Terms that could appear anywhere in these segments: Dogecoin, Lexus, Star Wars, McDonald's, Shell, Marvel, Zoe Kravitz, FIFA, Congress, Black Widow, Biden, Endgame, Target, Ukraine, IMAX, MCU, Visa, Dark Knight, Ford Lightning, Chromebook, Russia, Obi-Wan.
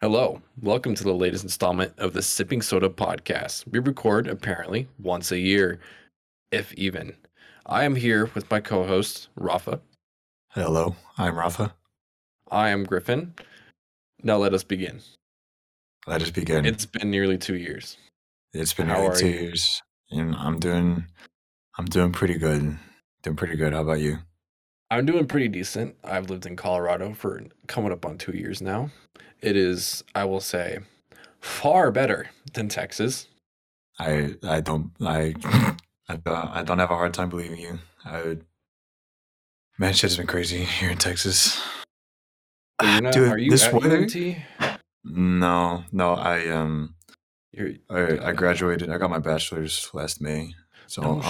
Hello, welcome to the latest installment of the Sipping Soda podcast. We record apparently once a year, if even. I am here with my co-host, Rafa. Hello, I'm Rafa. I am Griffin. Now let us begin. Let us begin. It's been nearly 2 years. It's been nearly 2 years. And I'm doing pretty good. Doing pretty good. How about you? I'm doing pretty decent. I've lived in Colorado for coming up on 2 years now. It is, I will say, far better than Texas. I don't have a hard time believing you. Man, shit's been crazy here in Texas. Are you this at UNT? No. I graduated. I got my bachelor's last May. So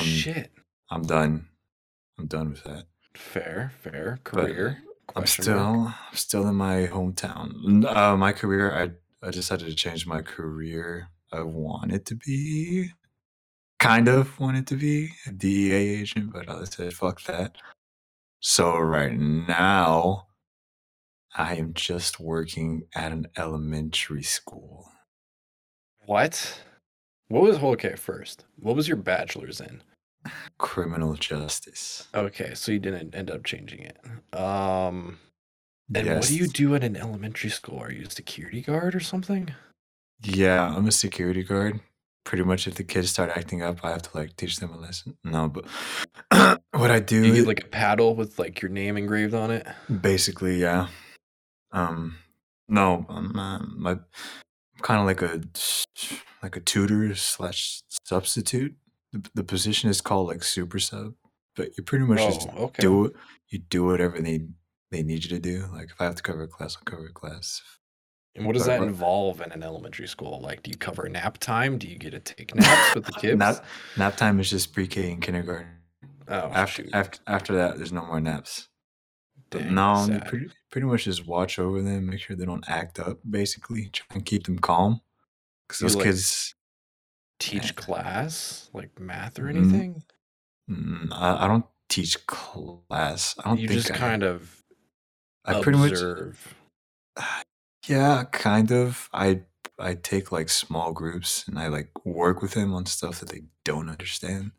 I'm done with that. Fair career. But I'm still in my hometown. My career, I decided to change my career. I kind of wanted to be a DEA agent, but I said fuck that. So right now, I am just working at an elementary school. What was your bachelor's in? Criminal justice. Okay, so you didn't end up changing it. Yes. What do you do at an elementary school? Are you a security guard or something? Yeah, I'm a security guard. Pretty much if the kids start acting up, I have to teach them a lesson. No, but what I do... You get a paddle with your name engraved on it? Basically, yeah. No, I'm kind of like a tutor / substitute. The position is called super sub, but you pretty much do it. You do whatever they need you to do. If I have to cover a class, I'll cover a class. And what does that involve in an elementary school? Do you cover nap time? Do you get to take naps with the kids? Nap time is just pre-K and kindergarten. Oh, after that, there's no more naps. Dang, no, you pretty much just watch over them, make sure they don't act up. Basically, try and keep them calm because those kids. Teach class math or anything? I don't teach class. I don't. You think just I, kind of. I observe. Pretty much. Yeah, kind of. I take small groups and I work with them on stuff that they don't understand.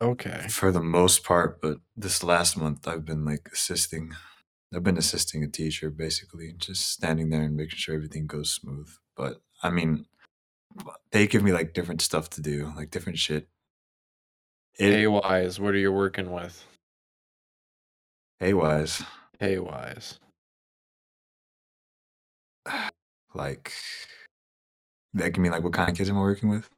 Okay. For the most part, but this last month I've been assisting. I've been assisting a teacher basically, just standing there and making sure everything goes smooth. But I mean. They give me different stuff to do, different shit. Hey-wise, what are you working with? Hey-wise. That can mean what kind of kids am I working with?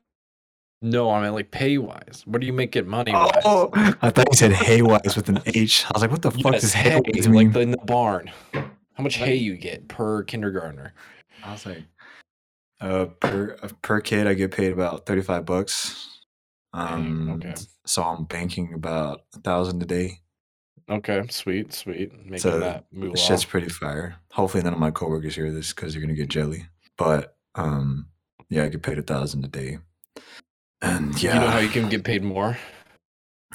No, I mean pay-wise. What do you make it money-wise? Oh, I thought you said hay-wise with an H. I was what the fuck does hay-wise mean? In the barn. How much hay you get per kindergartner? I was per kid, I get paid about $35. Okay. So I'm banking about $1,000 a day. Okay, sweet. Making so that move. Shit's pretty fire. Hopefully, none of my coworkers hear this because they're gonna get jelly. But I get paid $1,000 a day. And yeah, you know how you can get paid more?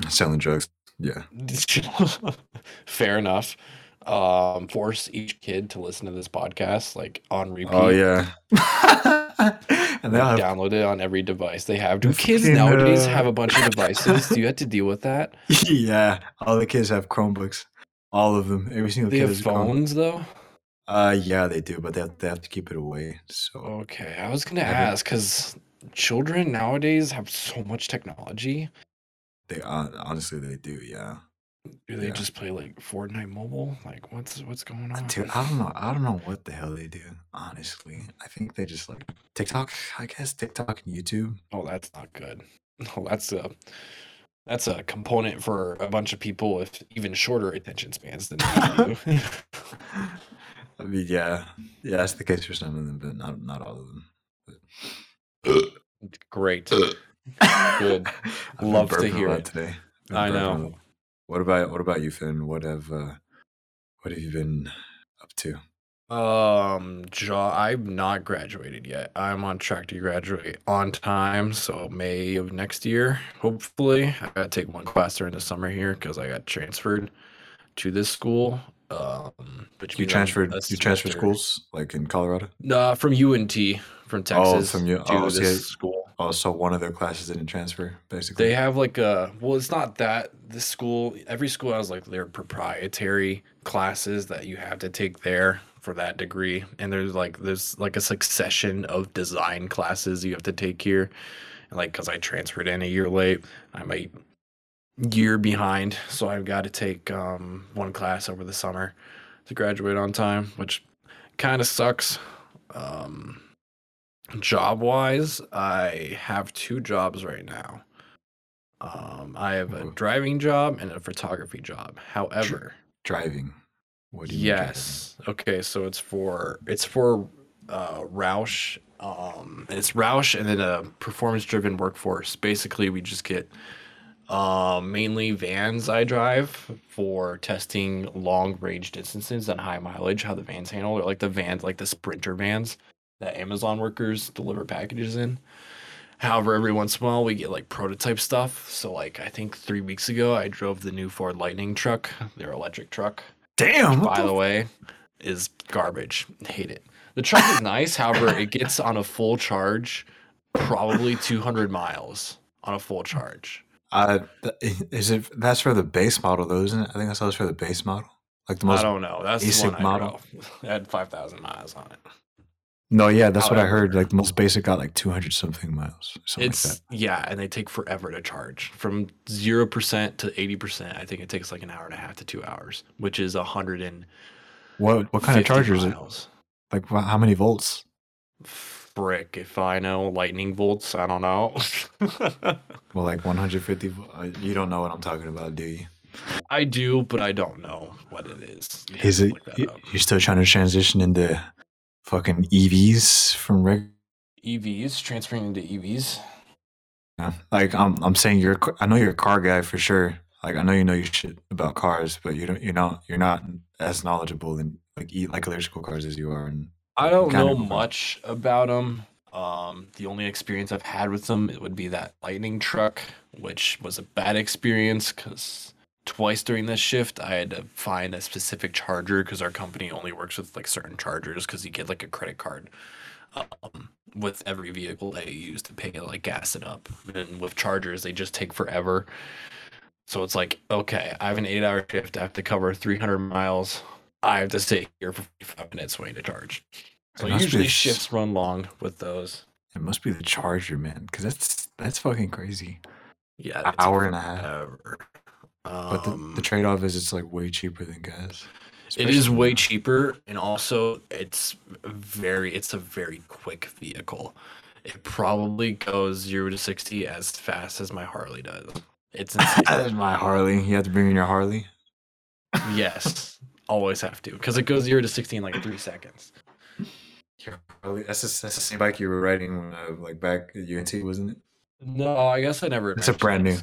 Selling drugs. Yeah. Fair enough. Force each kid to listen to this podcast on repeat. Oh yeah. And they download it on every device they have. Do kids nowadays have a bunch of devices? Do you have to deal with that? Yeah, all the kids have Chromebooks. All of them. Every single kid has phones though. Yeah, they do, but they have to keep it away. So okay, I was gonna ask because children nowadays have so much technology. They honestly they do, yeah. Do they just play Fortnite mobile? What's going on? Dude, I don't know. I don't know what the hell they do. Honestly, I think they just TikTok. I guess TikTok and YouTube. Oh, that's not good. No, that's a component for a bunch of people with even shorter attention spans than we do. I mean, yeah, that's the case for some of them, but not all of them. But... Great. Good. Love to hear it today. I know. What about you, Finn? What have you been up to? I've not graduated yet. I'm on track to graduate on time, so May of next year, hopefully. I gotta take one class during the summer here because I got transferred to this school. But you transfer schools like in Colorado? No, from UNT, from Texas. School. Oh, so one of their classes didn't transfer, basically. They have like a it's not that this school. Every school has like their proprietary classes that you have to take there for that degree, and there's like a succession of design classes you have to take here. And like, because I transferred in a year late, I'm a year behind, so I've got to take one class over the summer to graduate on time, which kind of sucks. Job wise, I have two jobs right now. I have a driving job and a photography job. However, driving. What do you? Yes. Okay, so it's for Roush. It's Roush, and then a performance-driven workforce. Basically, we just get mainly vans I drive for testing long-range distances and high mileage. How the vans handle, or like the vans, like the Sprinter vans that Amazon workers deliver packages in. However, every once in a while we get like prototype stuff. So like I think 3 weeks ago I drove the new Ford Lightning truck, their electric truck. Damn! Which, by the way, is garbage. Hate it. The truck is nice. However, it gets on a full charge probably 200 miles on a full charge. That's for the base model though, isn't it? I think that's always for the base model. Like the most. I don't know. That's basic the one I model. It had 5,000 miles on it. No, yeah, that's what I heard. Like the most basic got like 200 something miles. Yeah, and they take forever to charge. From 0% to 80%, I think it takes like an hour and a half to 2 hours, which is 100 and what kind of charger is it? Like how many volts? Frick, if I know, lightning volts, I don't know. Well, like 150. You don't know what I'm talking about, do you? I do, but I don't know what it is. Is it? You're still trying to transition into fucking EVs from EVs, transferring into EVs. Yeah, like I'm saying, I know you're a car guy for sure. Like I know you know your shit about cars, but you're not as knowledgeable in like electrical cars as you are. And I don't know much about them. The only experience I've had with them, it would be that Lightning truck, which was a bad experience because twice during this shift I had to find a specific charger because our company only works with like certain chargers because you get like a credit card with every vehicle that you use to pay to like gas it up. And with chargers, they just take forever. So it's like, okay, I have an 8-hour shift. I have to cover 300 miles. I have to stay here for 45 minutes waiting to charge. So usually shifts run long with those. It must be the charger, man, because that's fucking crazy. Yeah, an hour and a half. But the trade-off is it's like way cheaper than gas. It is way cheaper, and also it's a very quick vehicle. It probably goes 0 to 60 as fast as my Harley does. It's insane. My Harley. You have to bring in your Harley. Yes. Always have to, because it goes 0 to 60 in like 3 seconds. That's the same bike you were riding when I like back at UNT, wasn't it? No, I guess I never. It's a brand new.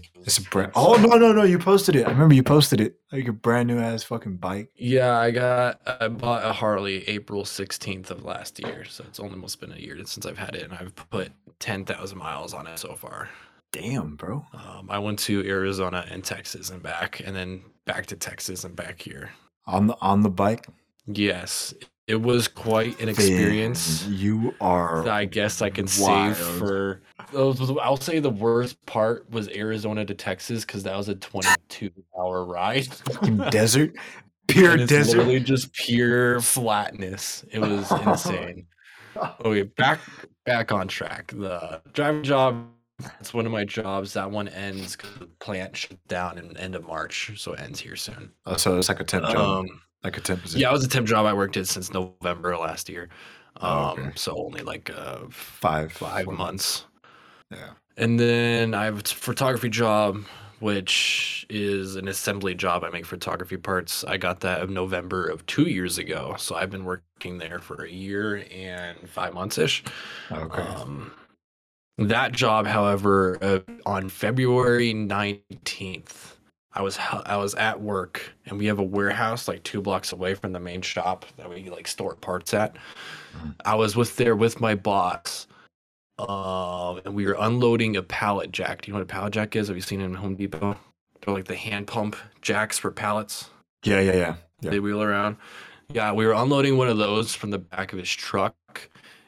Oh no! You posted it. I remember you posted it. Like your brand new ass fucking bike. Yeah, I bought a Harley April 16th of last year, so it's almost been a year since I've had it, and I've put 10,000 miles on it so far. Damn, bro. I went to Arizona and Texas and back, and then back to Texas and back here. On the bike? Yes. It was quite an experience. You are, I guess I can wild. Save for I'll say the worst part was Arizona to Texas, because that was a 22-hour ride. Desert? Pure desert. Literally just pure flatness. It was insane. Okay, back on track. The driving job, that's one of my jobs. That one ends because the plant shut down in the end of March, so it ends here soon. Oh, so it's like a temp job, like a temp position. Yeah, it was a temp job. I worked it since November last year, okay. So only like five months. Yeah, and then I have a photography job, which is an assembly job. I make photography parts. I got that in November of 2 years ago, so I've been working there for a year and 5 months ish. Okay. That job, however, on February 19th, I was at work, and we have a warehouse like 2 blocks away from the main shop that we like store parts at. Mm-hmm. I was with my boss, and we were unloading a pallet jack. Do you know what a pallet jack is? Have you seen it in Home Depot? They're like the hand pump jacks for pallets. Yeah. They wheel around. Yeah, we were unloading one of those from the back of his truck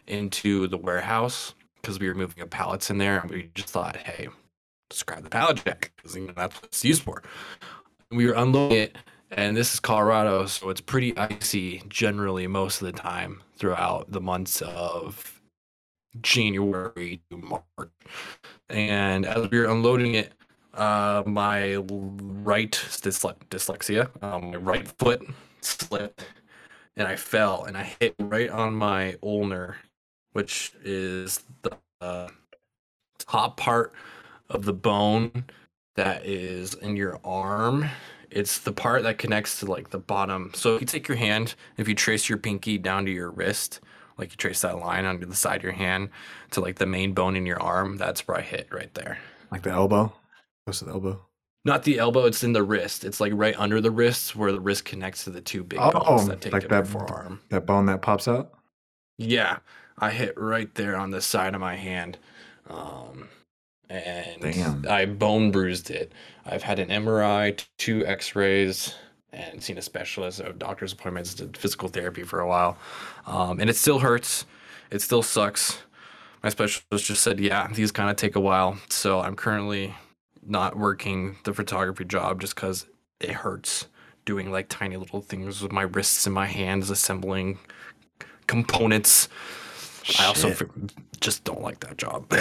into the warehouse because we were moving up pallets in there, and we just thought, hey, let's grab the pallet jack because that's what it's used for. We were unloading it, and this is Colorado, so it's pretty icy generally most of the time throughout the months of January to March. And as we were unloading it, my right my right foot slipped, and I fell, and I hit right on my ulnar, which is the top part of the bone that is in your arm. It's the part that connects to the bottom. So if you take your hand, if you trace your pinky down to your wrist, you trace that line onto the side of your hand to the main bone in your arm, that's where I hit right there. The elbow? Close to the elbow? Not the elbow, it's in the wrist. It's right under the wrist where the wrist connects to the two big bones that take that forearm. That bone that pops out? Yeah. I hit right there on the side of my hand. And damn. I bone bruised it. I've had an MRI, 2 x-rays, and seen a specialist, doctor's appointments, did physical therapy for a while. And it still hurts. It still sucks. My specialist just said, yeah, these kind of take a while. So I'm currently not working the photography job just because it hurts doing tiny little things with my wrists and my hands, assembling components. Shit. I also just don't like that job.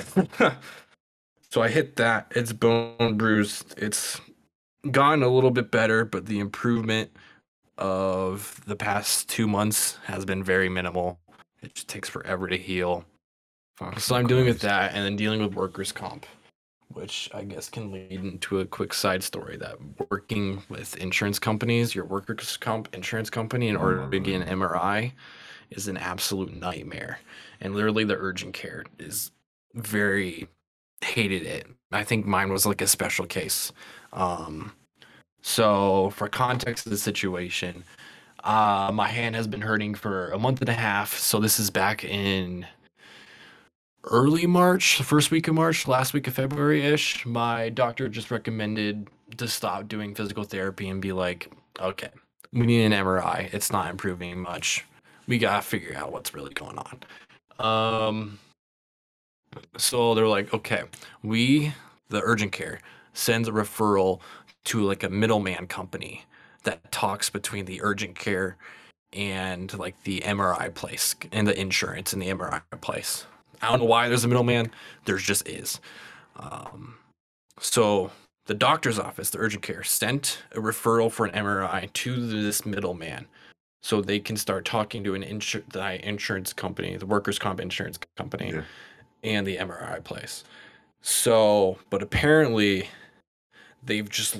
So I hit that. It's bone bruised. It's gotten a little bit better, but the improvement of the past 2 months has been very minimal. It just takes forever to heal. So I'm dealing with that, and then dealing with workers' comp, which I guess can lead into a quick side story that working with insurance companies, your workers' comp insurance company, in order to get an MRI is an absolute nightmare. And literally the urgent care is very... hated it. I think mine was a special case. So for context of the situation, my hand has been hurting for a month and a half. So this is back in early March, the first week of March, last week of February-ish. My doctor just recommended to stop doing physical therapy and be like, okay, we need an MRI. It's not improving much. We got to figure out what's really going on. So they're like, okay, the urgent care sends a referral to a middleman company that talks between the urgent care and the MRI place and the insurance and the MRI place. I don't know why there's a middleman. There just is. So the doctor's office, the urgent care, sent a referral for an MRI to this middleman so they can start talking to the insurance company, the workers' comp insurance company. Yeah. And the MRI place. So, but apparently they've just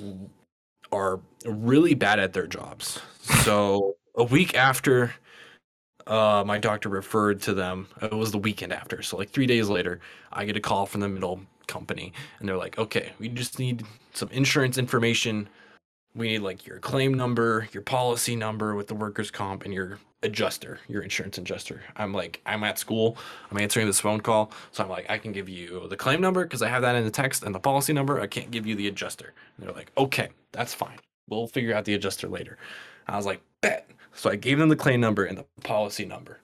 are really bad at their jobs. So a week after my doctor referred to them, it was the weekend after. So 3 days later, I get a call from the middle company and they're like, okay, we just need some insurance information. We need your claim number, your policy number with the workers' comp, and your adjuster, your insurance adjuster. I'm I'm at school. I'm answering this phone call. So I'm I can give you the claim number because I have that in the text and the policy number. I can't give you the adjuster. And they're like, okay, that's fine. We'll figure out the adjuster later. I was like, bet. So I gave them the claim number and the policy number.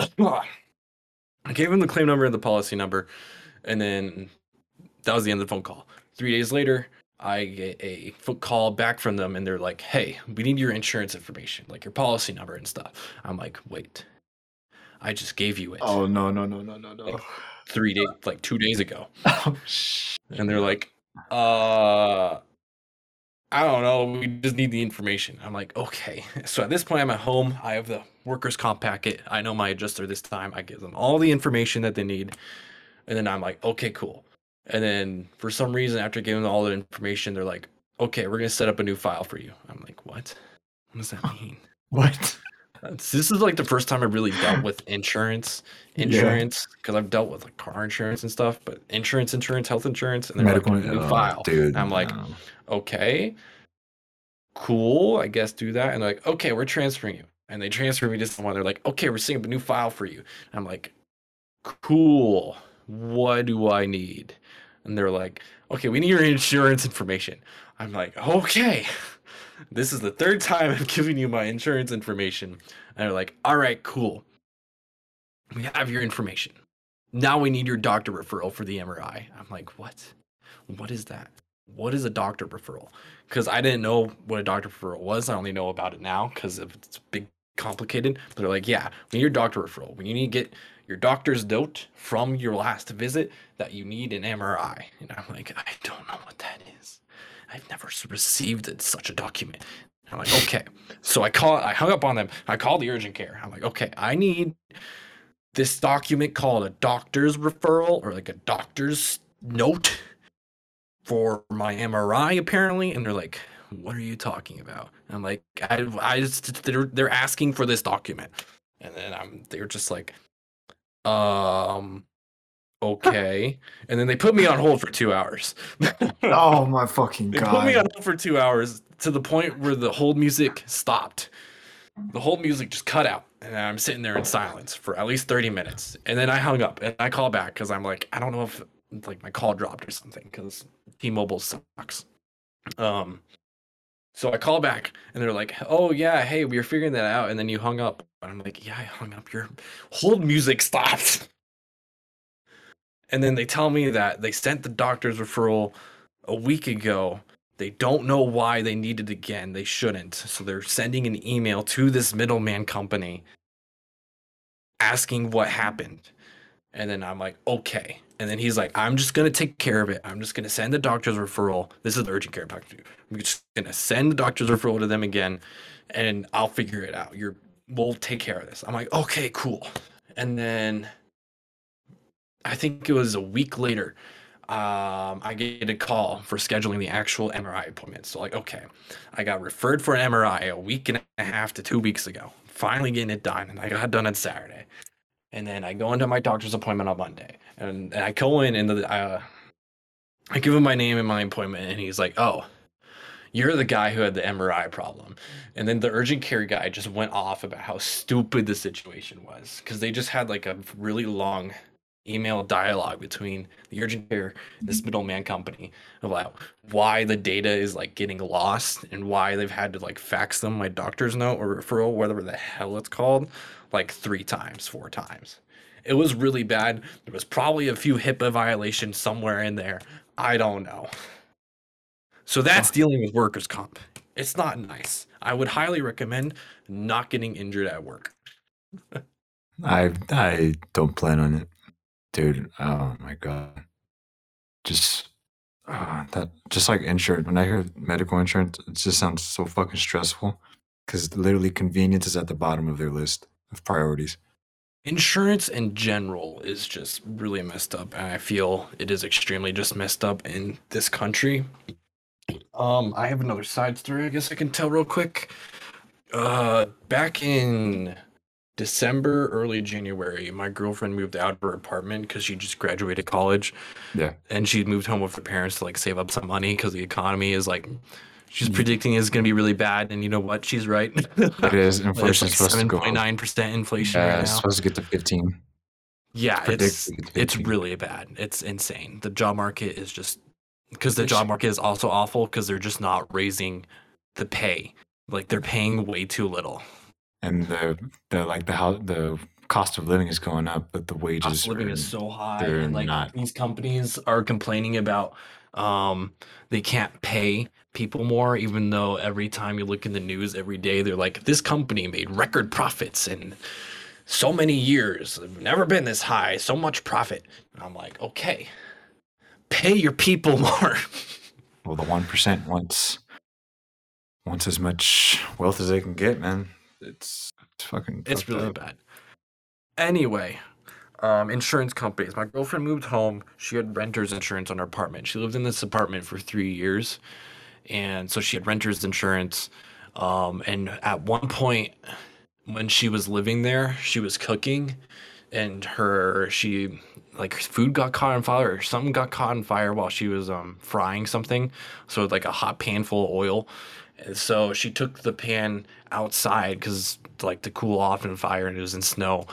And then that was the end of the phone call. 3 days later, I get a call back from them and they're like, hey, we need your insurance information, your policy number and stuff. I'm like, wait, I just gave you it. Oh, no. 3 days, 2 days ago. And they're like, I don't know. We just need the information. I'm like, okay. So at this point I'm at home. I have the workers' comp packet. I know my adjuster this time. I give them all the information that they need. And then I'm like, okay, cool. And then for some reason, after giving them all the information, they're like, okay, we're going to set up a new file for you. I'm like, what? What does that mean? What? This is the first time I really dealt with insurance, because I've dealt with car insurance and stuff, but insurance, health insurance, and they're a new file. Dude, and I'm like, okay, cool, I guess do that. And they're like, okay, we're transferring you. And they transfer me to someone. They're like, okay, we're setting up a new file for you. And I'm like, cool, what do I need? And they're like, okay, we need your insurance information. I'm like, okay. This is the third time I've given you my insurance information. And they're like, all right, cool. We have your information. Now we need your doctor referral for the MRI. I'm like, what? What is that? What is a doctor referral? Because I didn't know what a doctor referral was. I only know about it now because it's big, complicated. But they're like, yeah, we need your doctor referral. We need to get your doctor's note from your last visit that you need an MRI. And I'm like, I don't know what that is. I've never received such a document. And I'm like, okay. So I hung up on them. I called the urgent care. I'm like, okay, I need this document called a doctor's referral or like a doctor's note for my MRI apparently. And they're like, what are you talking about? And I'm like, they're asking for this document. And then they're just like, okay. And then they put me on hold for 2 hours. Oh my fucking God. They put me on hold for 2 hours to the point where the hold music stopped. The whole music just cut out. And I'm sitting there in silence for at least 30 minutes. And then I hung up and I called back because I'm like, I don't know if like my call dropped or something because T-Mobile sucks. So I call back and they're like, oh yeah, hey, we were figuring that out. And then you hung up. And I'm like, yeah, I hung up. Your whole music stopped. And then they tell me that they sent the doctor's referral a week ago. They don't know why they need it again. They shouldn't. So they're sending an email to this middleman company asking what happened. And then I'm like, okay. And then he's like, I'm just going to take care of it. I'm just going to send the doctor's referral. This is the urgent care doctor. I'm just going to send the doctor's referral to them again, and I'll figure it out. We'll take care of this. I'm like, okay, cool. And then I think it was a week later, I get a call for scheduling the actual MRI appointment. So like, okay, I got referred for an MRI a week and a half to 2 weeks ago. Finally getting it done, and I got done on Saturday. And then I go into my doctor's appointment on Monday, and I go in and I give him my name and my appointment, and he's like, oh, you're the guy who had the MRI problem. And then the urgent care guy just went off about how stupid the situation was because they just had like a really long email dialogue between the urgent care and this middleman company about why the data is like getting lost and why they've had to like fax them my doctor's note or referral, whatever the hell it's called, like 3 times, 4 times. It was really bad. There was probably a few HIPAA violations somewhere in there. I don't know. So that's dealing with workers' comp. It's not nice. I would highly recommend not getting injured at work. I don't plan on it. Dude, oh my God. Just like insurance. When I hear medical insurance, it just sounds so fucking stressful because literally convenience is at the bottom of their list of priorities. Insurance in general is just really messed up. And I feel it is extremely just messed up in this country. I have another side story I guess I can tell real quick. Back in December, early January, my girlfriend moved out of her apartment because she just graduated college. Yeah. And she moved home with her parents to like save up some money because the economy is like, she's predicting is going to be really bad. And you know what? She's right. It is. Inflation is like 7.9% inflation right now. It's supposed to get to 15. Yeah, it's really bad. It's insane. The job market is just, because the job market is also awful because they're just not raising the pay. Like they're paying way too little. And the cost of living is going up, but the wages cost of living is so high. And like these companies are complaining about they can't pay people more, even though every time you look in the news every day, they're like, this company made record profits in so many years. I've never been this high, so much profit. And I'm like, okay, pay your people more. Well, the 1% wants as much wealth as they can get, man. It's fucking. It's really bad. Anyway, insurance companies. My girlfriend moved home. She had renter's insurance on her apartment. She lived in this apartment for 3 years, and so she had renter's insurance. And at one point, when she was living there, she was cooking, and her food got caught on fire or something got caught on fire while she was frying something. So like a hot pan full of oil. And so she took the pan outside because like to cool off in fire and it was in snow.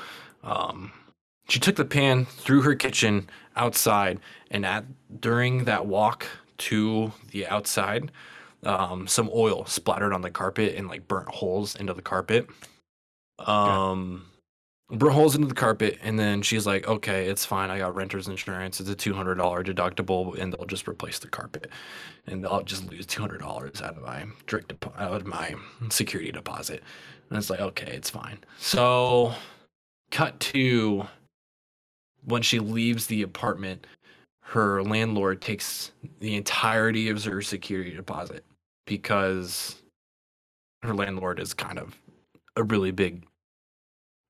She took the pan through her kitchen outside, and during that walk to the outside, some oil splattered on the carpet and like burnt holes into the carpet. Burnt holes into the carpet, and then she's like, okay, it's fine, I got renter's insurance, it's a $200 deductible, and they'll just replace the carpet, and I'll just lose $200 out of my security deposit. And it's like, okay, it's fine. So cut to when she leaves the apartment, her landlord takes the entirety of her security deposit, because her landlord is kind of a really big,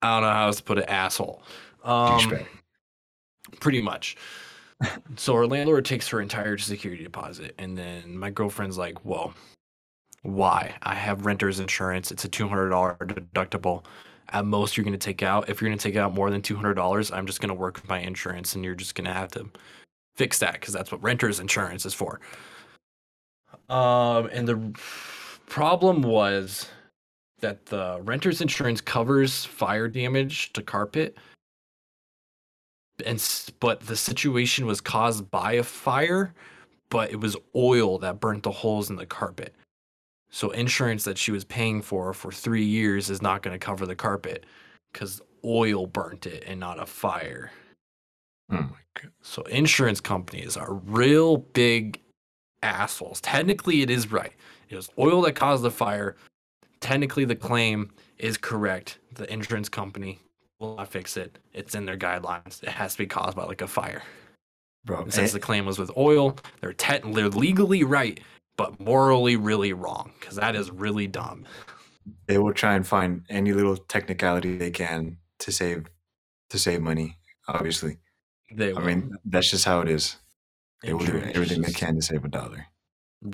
I don't know how else to put it, asshole. Pretty much. So her landlord takes her entire security deposit, and then my girlfriend's like, "Whoa, why? I have renter's insurance. It's a $200 deductible. At most, you're going to take out. If you're going to take out more than $200, I'm just going to work with my insurance, and you're just going to have to fix that, because that's what renter's insurance is for." And the problem was that the renter's insurance covers fire damage to carpet, but the situation was caused by a fire, but it was oil that burnt the holes in the carpet. So insurance that she was paying for 3 years is not going to cover the carpet, because oil burnt it and not a fire. Oh my God. So insurance companies are real big assholes. Technically, it is right. It was oil that caused the fire. Technically, the claim is correct. The insurance company will not fix it. It's in their guidelines. It has to be caused by like a fire. Bro, since the claim was with oil, they're legally right, but morally really wrong, because that is really dumb. They will try and find any little technicality they can to save money, obviously. I mean, that's just how it is. They will do everything they can to save a dollar.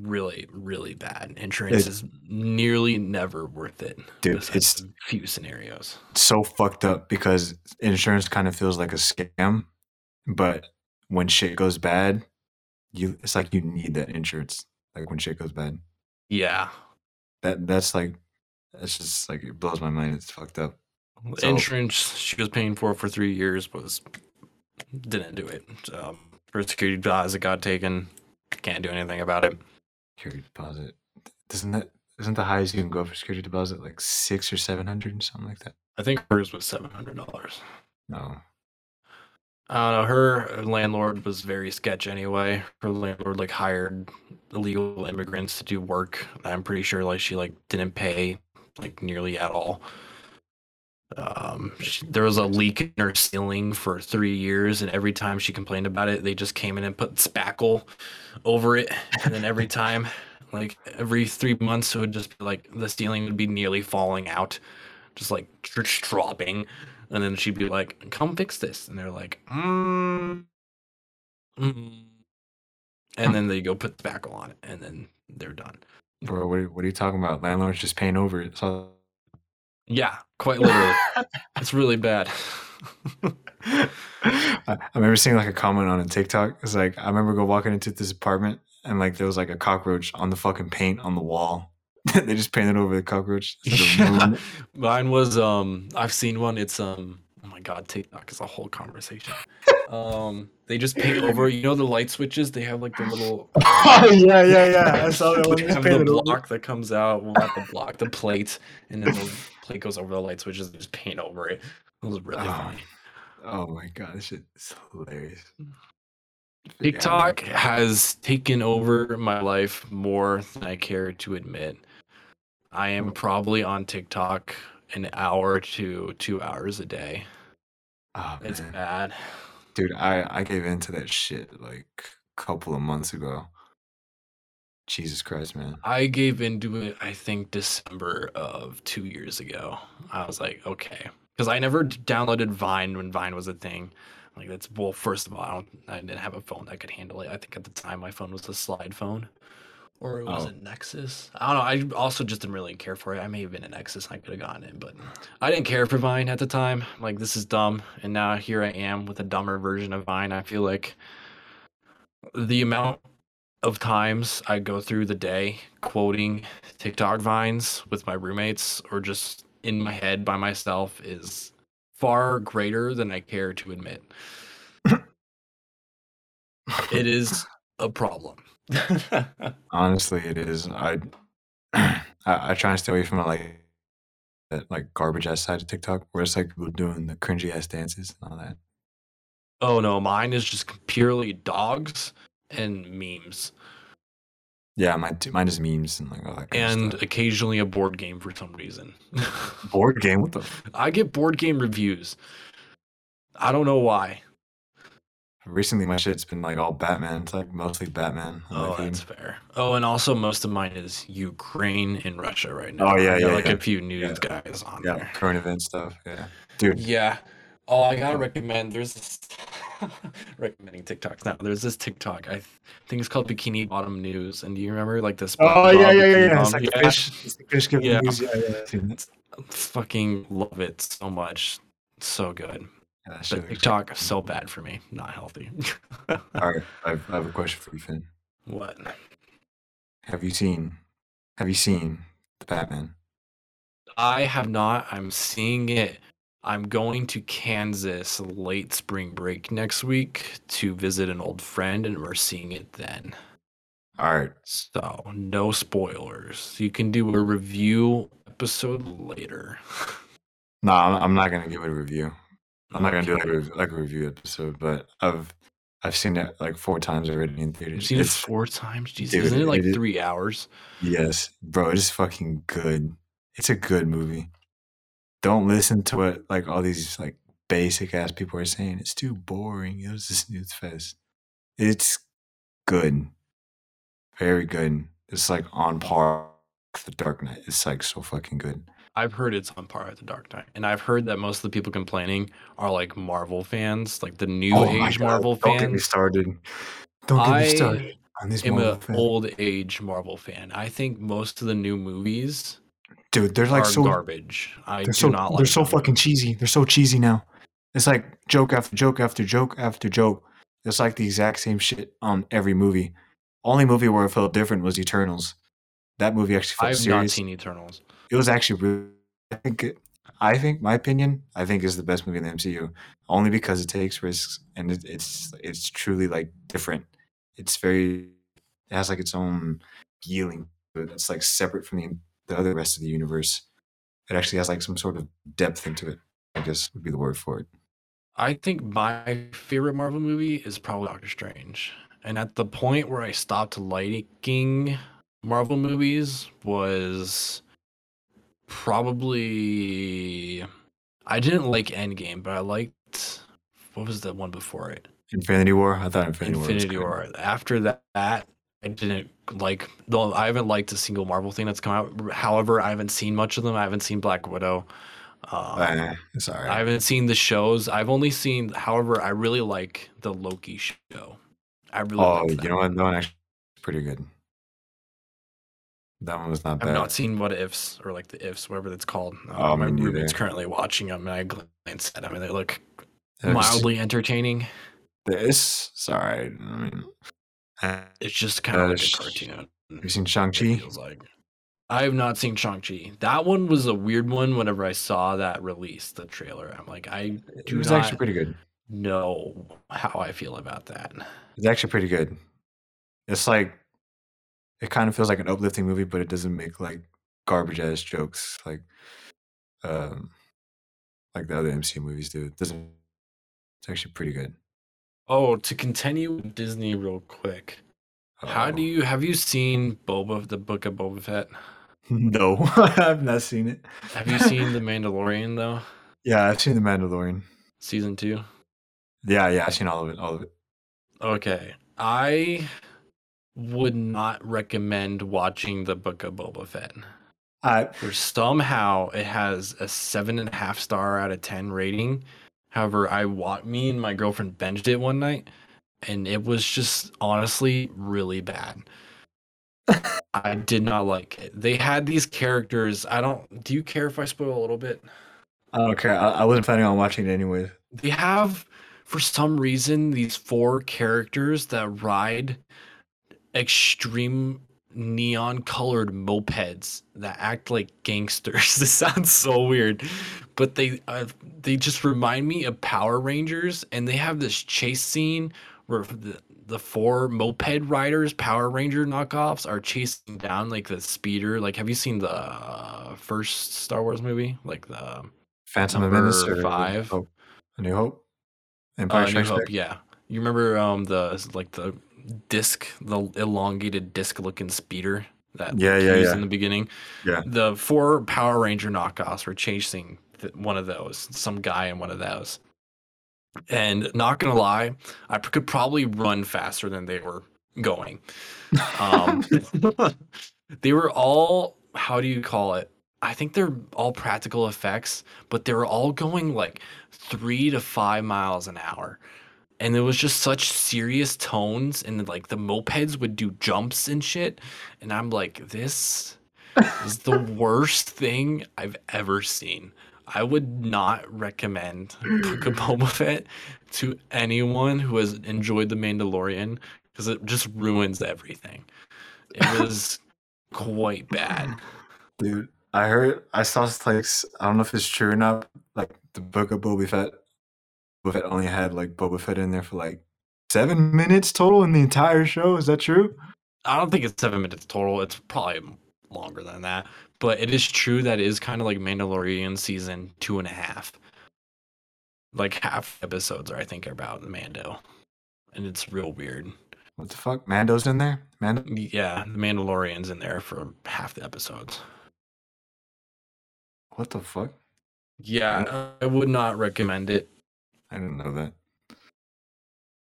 Really, really bad. Insurance is nearly never worth it. Dude, it's a few scenarios. So fucked up, because insurance kind of feels like a scam, but when shit goes bad, it's like you need that insurance. Like when shit goes bad. Yeah. That's just like it blows my mind. It's fucked up. So, insurance she was paying for 3 years didn't do it. Her security deposit got taken. Can't do anything about it. Security deposit. Isn't the highest you can go for security deposit like $600 or $700 or something like that? I think hers was $700. No. I don't know. Her landlord was very sketch anyway. Her landlord like hired illegal immigrants to do work. I'm pretty sure like she like didn't pay like nearly at all. There was a leak in her ceiling for 3 years, and every time she complained about it, they just came in and put spackle over it. And then every time, like every 3 months, it would just be like the ceiling would be nearly falling out, just like dropping. And then she'd be like, "Come fix this," and they're like, and then they go put spackle on it, and then they're done. Bro, what are you talking about? Landlord's just paying over it. So. Yeah, quite literally. It's really bad. I remember seeing like a comment on a TikTok. It's like, I remember walking into this apartment, and like there was like a cockroach on the fucking paint on the wall. They just painted over the cockroach. Yeah. Mine was I've seen one. It's oh my God, TikTok is a whole conversation. They just paint over, you know, the light switches. They have like the little. Oh yeah. I saw that one. Have the block that comes out. Well, not the block, the plate, and then the plate goes over the light switches. They just paint over it. It was really funny. Oh my God, this shit is hilarious. TikTok has taken over my life more than I care to admit. I am probably on TikTok an hour to 2 hours a day. Oh, it's bad. Dude, I gave into that shit like a couple of months ago. Jesus Christ, man. I gave into it, I think, December of 2 years ago. I was like, okay. Because I never downloaded Vine when Vine was a thing. Like that's, well, first of all, I didn't have a phone that could handle it. I think at the time my phone was a slide phone. Or it was a Nexus. I don't know. I also just didn't really care for it. I may have been a Nexus. I could have gotten it, but I didn't care for Vine at the time. Like, this is dumb. And now here I am with a dumber version of Vine. I feel like the amount of times I go through the day quoting TikTok vines with my roommates or just in my head by myself is far greater than I care to admit. It is a problem. Honestly, it is. I try and stay away from it, like garbage ass side of TikTok where it's like people doing the cringy ass dances and all that. Oh no, mine is just purely dogs and memes. Yeah, mine is memes and like all that kind of stuff. And occasionally a board game for some reason. Board game? What the? I get board game reviews. I don't know why. Recently, my shit's been like all Batman. It's like mostly Batman. Oh, that's fair. Oh, and also most of mine is Ukraine and Russia right now. Oh yeah, yeah. Like a few news guys on there. Current event stuff. Yeah, dude. Yeah. Oh, I gotta recommend. There's this recommending TikToks now. There's this TikTok. I think it's called Bikini Bottom News. And do you remember like this? Oh yeah. It's like the fish. It's the fish giving news. Yeah. I fucking love it so much. It's so good. But TikTok is so bad for me. Not healthy. All right, I have a question for you, Finn. What? Have you seen the Batman? I have not. I'm seeing it. I'm going to Kansas late spring break next week to visit an old friend, and we're seeing it then. All right. So no spoilers. You can do a review episode later. No, I'm not going to give it a review. I'm not gonna do like a review episode, but I've seen it like 4 times already in theaters. You've seen it 4 times? Jesus, dude, isn't it like 3 hours? Yes, bro, it is fucking good. It's a good movie. Don't listen to what like all these like basic ass people are saying. It's too boring. It was a snooze fest. It's good, very good. It's like on par with The Dark Knight. It's like so fucking good. I've heard it's on par with The Dark Knight, and I've heard that most of the people complaining are like Marvel fans, like the new age Marvel fans. Don't get me started. I am an old age Marvel fan. I think most of the new movies, dude, they're like so garbage. I do not like. They're so fucking cheesy. They're so cheesy now. It's like joke after joke after joke after joke. It's like the exact same shit on every movie. Only movie where it felt different was Eternals. That movie actually felt serious. I've not seen Eternals. It was actually really, I think is the best movie in the MCU, only because it takes risks and it's truly like different. It has like its own feeling that's like separate from the other rest of the universe. It actually has like some sort of depth into it, I guess would be the word for it. I think my favorite Marvel movie is probably Doctor Strange. And at the point where I stopped liking Marvel movies was probably, I didn't like Endgame, but I liked, what was the one before it? Infinity War. I thought Infinity War. After that, I didn't like. No, I haven't liked a single Marvel thing that's come out. However, I haven't seen much of them. I haven't seen Black Widow. Sorry. I haven't seen the shows. I've only seen. However, I really like the Loki show. You know what? That one actually is pretty good. That one was not bad. I've not seen What Ifs or like The Ifs, whatever that's called. My roommate's currently watching them, and I glance at them, and they look mildly entertaining. This, sorry, I mean, it's just kind of like a cartoon. Have you seen Shang-Chi? I have not seen Shang-Chi. That one was a weird one. Whenever I saw that release, the trailer, I'm like, it was actually pretty good. Know how I feel about that. It's actually pretty good. It's like, it kind of feels like an uplifting movie, but it doesn't make like garbage ass jokes like the other MCU movies do. It's actually pretty good. Oh, to continue with Disney real quick. Have you seen the Book of Boba Fett? No, I've not seen it. Have you seen The Mandalorian though? Yeah, I've seen The Mandalorian. Season 2? Yeah, I've seen all of it. Okay. I would not recommend watching The Book of Boba Fett. Somehow it has a 7.5 star out of 10 rating. However, me and my girlfriend binged it one night, and it was just honestly really bad. I did not like it. They had these characters. Do you care if I spoil a little bit? I don't care. I wasn't planning on watching it anyways. They have, for some reason, these 4 characters that ride extreme neon colored mopeds that act like gangsters. This sounds so weird, but they just remind me of Power Rangers, and they have this chase scene where the four moped riders, Power Ranger knockoffs, are chasing down like the speeder. Like, have you seen the first Star Wars movie? Like the Phantom Menace 5. Oh, A New Hope. Empire Strikes Back. Yeah, you remember the disc, the elongated disc looking speeder that used in the beginning. Yeah, the four Power Ranger knockoffs were chasing one of those, some guy in one of those. And not gonna lie, I could probably run faster than they were going. They were all, how do you call it? I think they're all practical effects, but they were all going like 3 to 5 miles an hour. And there was just such serious tones, and like the mopeds would do jumps and shit. And I'm like, this is the worst thing I've ever seen. I would not recommend Book of Boba Fett to anyone who has enjoyed The Mandalorian, because it just ruins everything. It was quite bad. Dude, I saw like, I don't know if it's true or not, like the Book of Boba Fett only had like Boba Fett in there for like 7 minutes total in the entire show. Is that true? I don't think it's 7 minutes total. It's probably longer than that. But it is true that it is kind of like Mandalorian season 2.5. Like half episodes are about Mando. And it's real weird. What the fuck? Mando's in there? Mando? Yeah, the Mandalorian's in there for half the episodes. What the fuck? Yeah, I would not recommend it. I didn't know that.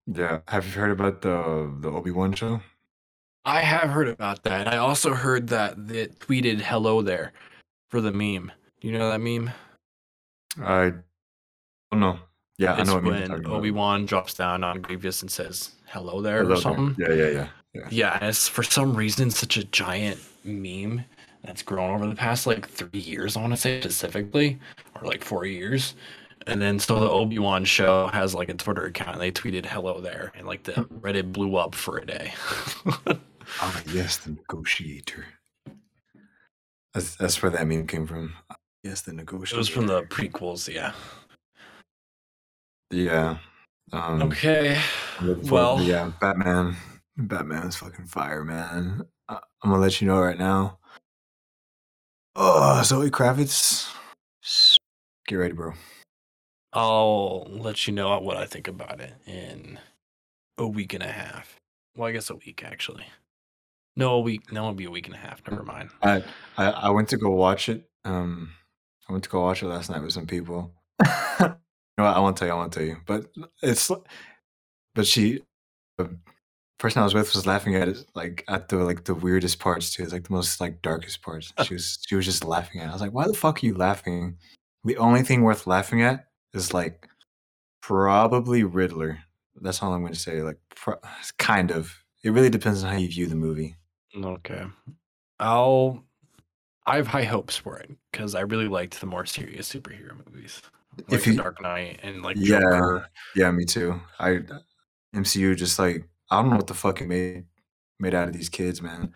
Yeah. Have you heard about the Obi-Wan show? I have heard about that. I also heard that it tweeted hello there for the meme. Do you know that meme? I don't know. Yeah, I know what meme you're talking about. When Obi-Wan drops down on Grievous and says hello there or something. Yeah. Yeah, and it's for some reason such a giant meme that's grown over the past like 3 years, I want to say specifically, or like 4 years. And then so the Obi-Wan show has like a Twitter account, and they tweeted hello there, and like the Reddit blew up for a day. Ah, yes, the negotiator. That's where that meme came from. Yes, the negotiator. It was from the prequels, yeah. Yeah. Okay. Well. Yeah, Batman. Batman is fucking fire, man. I'm gonna let you know right now. Oh, Zoe Kravitz. Get ready, bro. I'll let you know what I think about it in a week and a half. Well, I guess a week, actually. No, a week. No, it'll be a week and a half. Never mind. I went to go watch it. I went to go watch it last night with some people. You know what? I won't tell you. But the person I was with was laughing at it, like at the weirdest parts too. It's like the most like darkest parts. She was just laughing at it. I was like, why the fuck are you laughing? The only thing worth laughing at is like probably Riddler. That's all I'm going to say. Like, kind of. It really depends on how you view the movie. Okay. I have high hopes for it because I really liked the more serious superhero movies, like Dark Knight and like Joker. Yeah, me too. MCU just like, I don't know what the fuck it made out of these kids, man.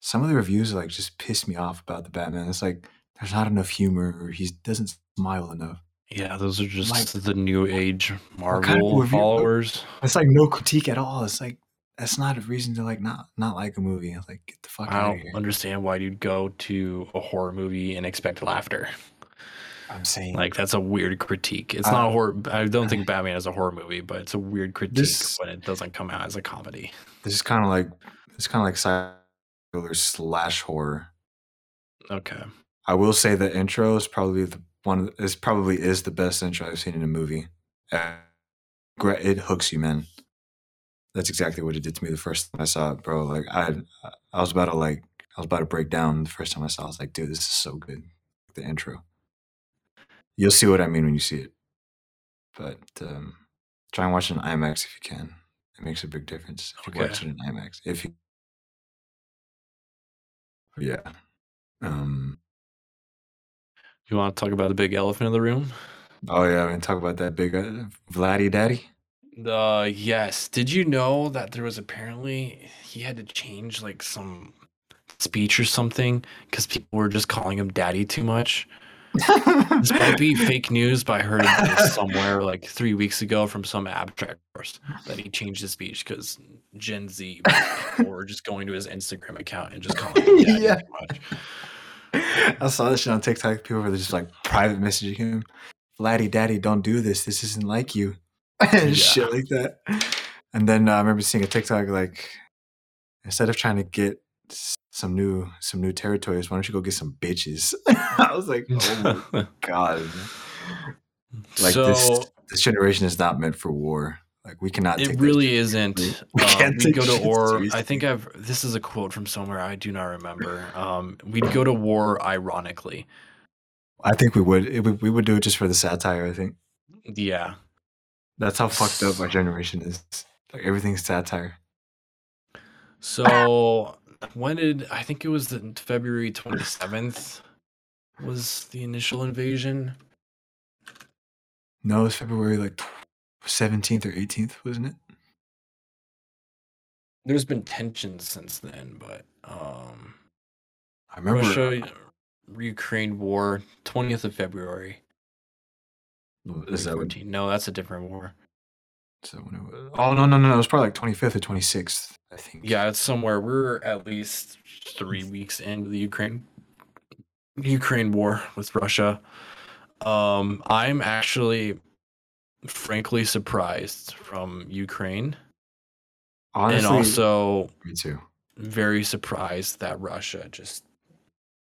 Some of the reviews like just pissed me off about the Batman. It's like there's not enough humor, or he doesn't smile enough. Yeah, those are just like the new age Marvel kind of followers. It's like no critique at all. It's like that's not a reason to like not like a movie. It's like get the fuck out of here. I don't understand why you'd go to a horror movie and expect laughter. I'm saying like that's a weird critique. It's not a horror. I don't think Batman is a horror movie, but it's a weird critique when it doesn't come out as a comedy. This is kind of like / horror. Okay. I will say the intro is probably the best intro I've seen in a movie. It hooks you, man. That's exactly what it did to me the first time I saw it, bro. Like I was about to break down the first time I saw it. I was like, dude, this is so good. The intro. You'll see what I mean when you see it. But try and watch it in IMAX if you can. It makes a big difference if you watch it in IMAX. You want to talk about the big elephant in the room? Oh, yeah. We can talk about that big Vladdy Daddy. Yes. Did you know that there was apparently he had to change like some speech or something because people were just calling him daddy too much? This might be fake news, but I heard this somewhere like 3 weeks ago from some abstract source that he changed his speech because Gen Z were just going to his Instagram account and just calling him daddy too much. I saw this shit on TikTok. People were just like private messaging him, "Laddie, daddy, don't do this. This isn't like you," and shit like that. And then I remember seeing a TikTok like, instead of trying to get some new territories, why don't you go get some bitches? I was like, oh my god! Like so, this generation is not meant for war. Like we cannot. It take really isn't. We'd go to war. I think this is a quote from somewhere. I do not remember. We'd go to war ironically. I think we would. We would do it just for the satire. I think. Yeah. That's how fucked up our generation is. Like everything's satire. So. When did I think it was the February 27th was the initial invasion? No, it was February like 17th or 18th, wasn't it? There's been tensions since then, but I remember Russia Ukraine war 20th of February. Is that 14? No, that's a different war. So when it was, no, it was probably like 25th or 26th, I think. Yeah, it's somewhere. We're at least 3 weeks into the Ukraine war with Russia. I'm actually, frankly, surprised from Ukraine. Honestly, and also, me too. Very surprised that Russia just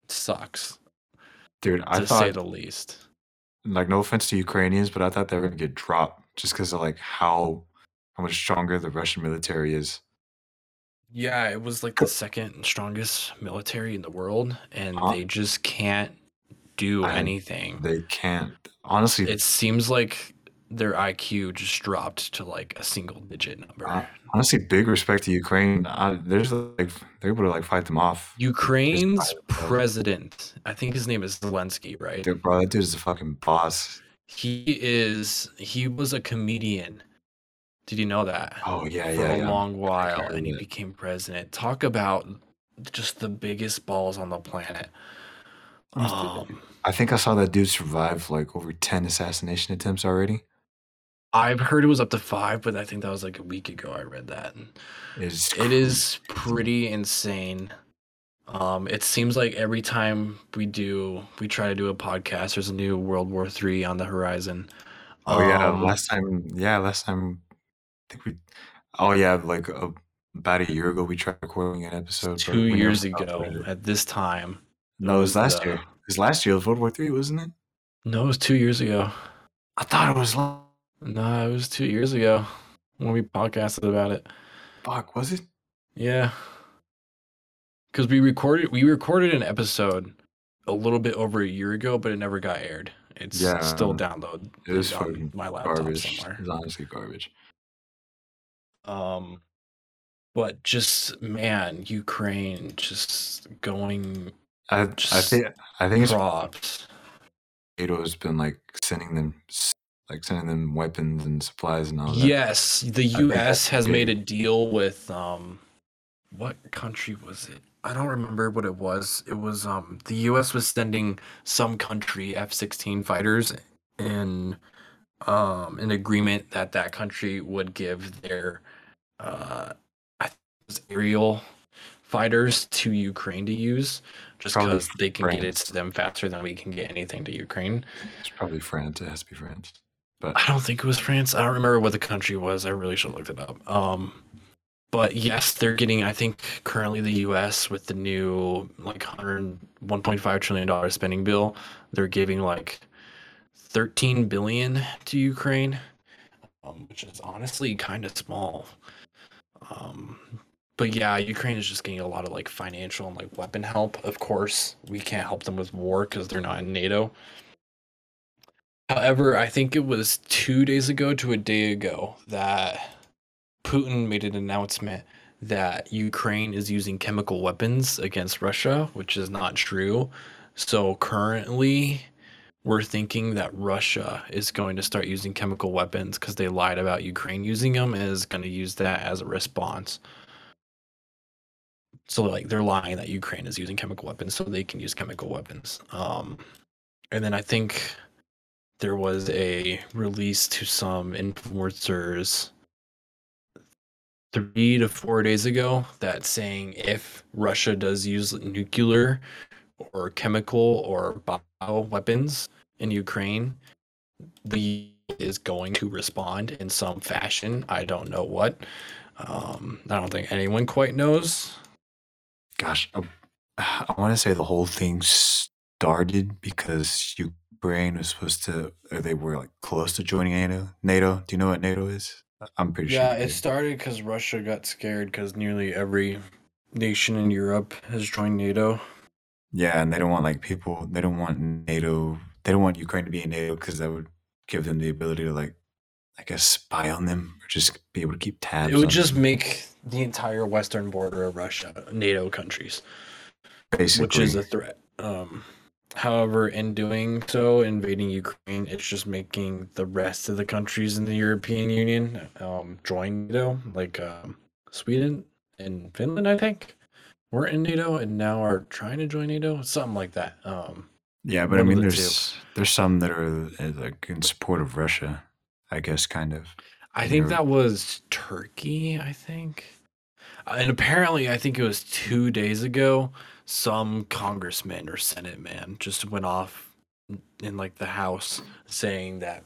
sucks, dude. To say the least. Like, no offense to Ukrainians, but I thought they were gonna get dropped. Just because of like how much stronger the Russian military is. Yeah, it was like the second strongest military in the world, and they just can't do anything. They can't. Honestly, it seems like their IQ just dropped to like a single digit number. Honestly, big respect to Ukraine. They're able to like fight them off. Ukraine's president, I think his name is Zelensky, right? Dude, bro, that dude is a fucking boss. He was a comedian. Did you know that? Oh, yeah. For a long while, and he became president. Talk about just the biggest balls on the planet. I think I saw that dude survive like over 10 assassination attempts already. I've heard it was up to 5, but I think that was like a week ago I read that. It is pretty insane. It seems like every time we try to do a podcast, there's a new World War III on the horizon. Last time, I think about a year ago, we tried recording an episode. 2 years ago at this time. No, it was last year. It was last year. It was World War III, wasn't it? No, it was 2 years ago. I thought it was. No, it was 2 years ago when we podcasted about it. Fuck, was it? Yeah. Because we recorded an episode a little bit over a year ago, but it never got aired. It's still downloaded. It was on my laptop garbage. Somewhere. It's honestly garbage. But just man, Ukraine just going. I think props. NATO's been like sending them weapons and supplies and all that. Yes, the U.S. has made a deal with what country was it? I don't remember what it was. It was the U.S. was sending some country F-16 fighters in an agreement that country would give their aerial fighters to Ukraine to use, just because they can get it to them faster than we can get anything to Ukraine. It's probably France. It has to be France. But I don't think it was France. I don't remember what the country was. I really should have looked it up. But yes, they're getting, I think, currently the U.S. with the new like $1.5 trillion spending bill, they're giving like $13 billion to Ukraine, which is honestly kind of small. But yeah, Ukraine is just getting a lot of like financial and like weapon help. Of course, we can't help them with war because they're not in NATO. However, I think it was 2 days ago to a day ago that Putin made an announcement that Ukraine is using chemical weapons against Russia, which is not true. So currently, we're thinking that Russia is going to start using chemical weapons because they lied about Ukraine using them and is going to use that as a response. So like they're lying that Ukraine is using chemical weapons so they can use chemical weapons. And then I think there was a release to some influencers 3 to 4 days ago that saying if Russia does use nuclear or chemical or bio weapons in Ukraine, the is going to respond in some fashion. I don't know what. I don't think anyone quite knows. Gosh, I want to say the whole thing started because Ukraine was supposed to, or they were like close to joining NATO. Do you know what NATO is? I'm pretty sure. Yeah, it started because Russia got scared because nearly every nation in Europe has joined NATO. Yeah, and they don't want like people. They don't want NATO. They don't want Ukraine to be in NATO because that would give them the ability to like, I guess, spy on them or just be able to keep tabs. It would just make the entire western border of Russia NATO countries, basically, which is a threat. However, in doing so, invading Ukraine, it's just making the rest of the countries in the European Union join NATO, like Sweden and Finland, I think, were in NATO and now are trying to join NATO, something like that. Yeah, but I mean, there's some that are like in support of Russia, I guess, kind of. I think that was Turkey, I think. And apparently, I think it was 2 days ago, some congressman or Senate man just went off in like the House saying that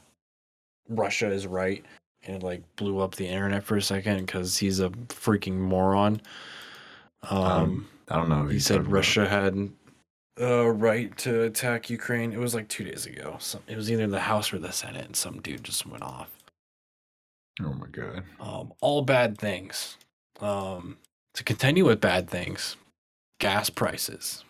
Russia is right, and it like blew up the internet for a second because he's a freaking moron. I don't know. He said Russia had right to attack Ukraine. It was like 2 days ago. It was either the House or the Senate, and some dude just went off. Oh my God. All bad things. To continue with bad things, gas prices.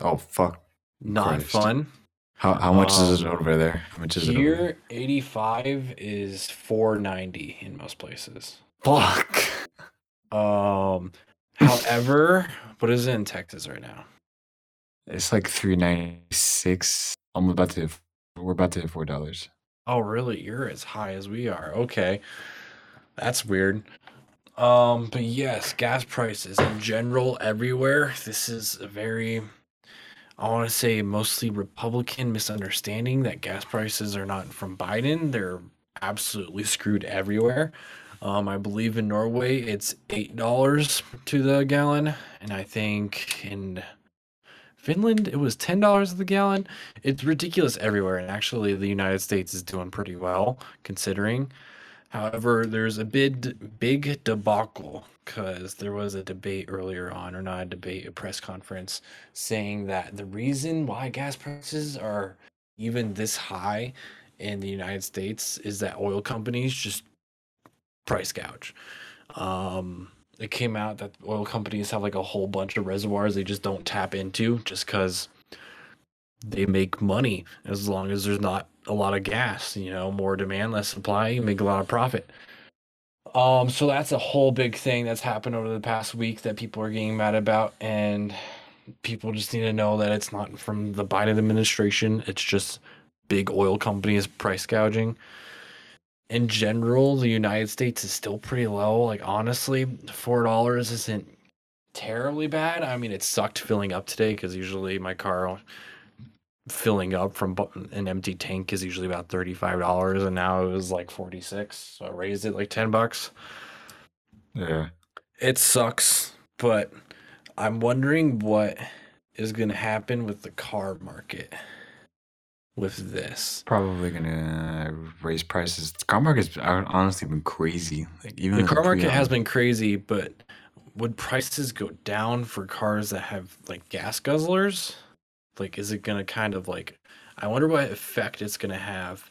Oh fuck! Not fun. How much is it over there? How much is it over there? Here, 85 is $4.90 in most places. Fuck. However, what is it in Texas right now? It's like $3.96. We're about to hit $4. Oh, really? You're as high as we are. Okay, that's weird. But yes, gas prices in general everywhere. This is a very, I want to say, mostly Republican misunderstanding that gas prices are not from Biden. They're absolutely screwed everywhere. I believe in Norway it's $8 to the gallon, and I think in Finland, it was $10 the gallon. It's ridiculous everywhere, and actually the United States is doing pretty well, considering. However, there's a big debacle, because there was a debate earlier on, or not a debate, a press conference, saying that the reason why gas prices are even this high in the United States is that oil companies just price gouge. It came out that oil companies have like a whole bunch of reservoirs they just don't tap into just because they make money. As long as there's not a lot of gas, you know, more demand, less supply, you make a lot of profit. So that's a whole big thing that's happened over the past week that people are getting mad about, and people just need to know that it's not from the Biden administration. It's just big oil companies price gouging. In general, the United States is still pretty low. Like, honestly, $4 isn't terribly bad. I mean, it sucked filling up today because usually my car filling up from an empty tank is usually about $35, and now it was like $46. So I raised it like $10. Yeah. It sucks, but I'm wondering what is going to happen with the car market. With this, probably gonna raise prices. The car market's honestly been crazy. Like, even the car market has been crazy, but would prices go down for cars that have like gas guzzlers? Like, is it gonna kind of like? I wonder what effect it's gonna have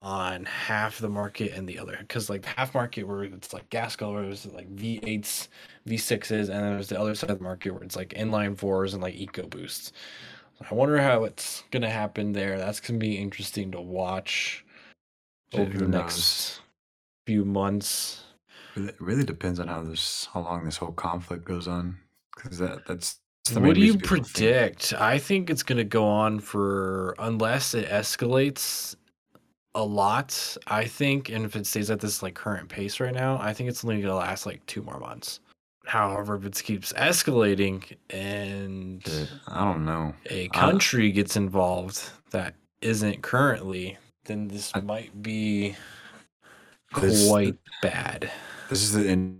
on half the market and the other. Because like half market where it's like gas guzzlers, like V8s, V6s, and then there's the other side of the market where it's like inline fours and like EcoBoosts. I wonder how it's going to happen there. That's going to be interesting to watch over the next few months. It really depends on how long this whole conflict goes on. Because that's the main reason. What do you predict? I think it's going to go on for, unless it escalates a lot, I think, and if it stays at this like current pace right now, I think it's only going to last like 2 more months. However, if it keeps escalating and I don't know, a country gets involved, that isn't currently, then this might be quite bad. This is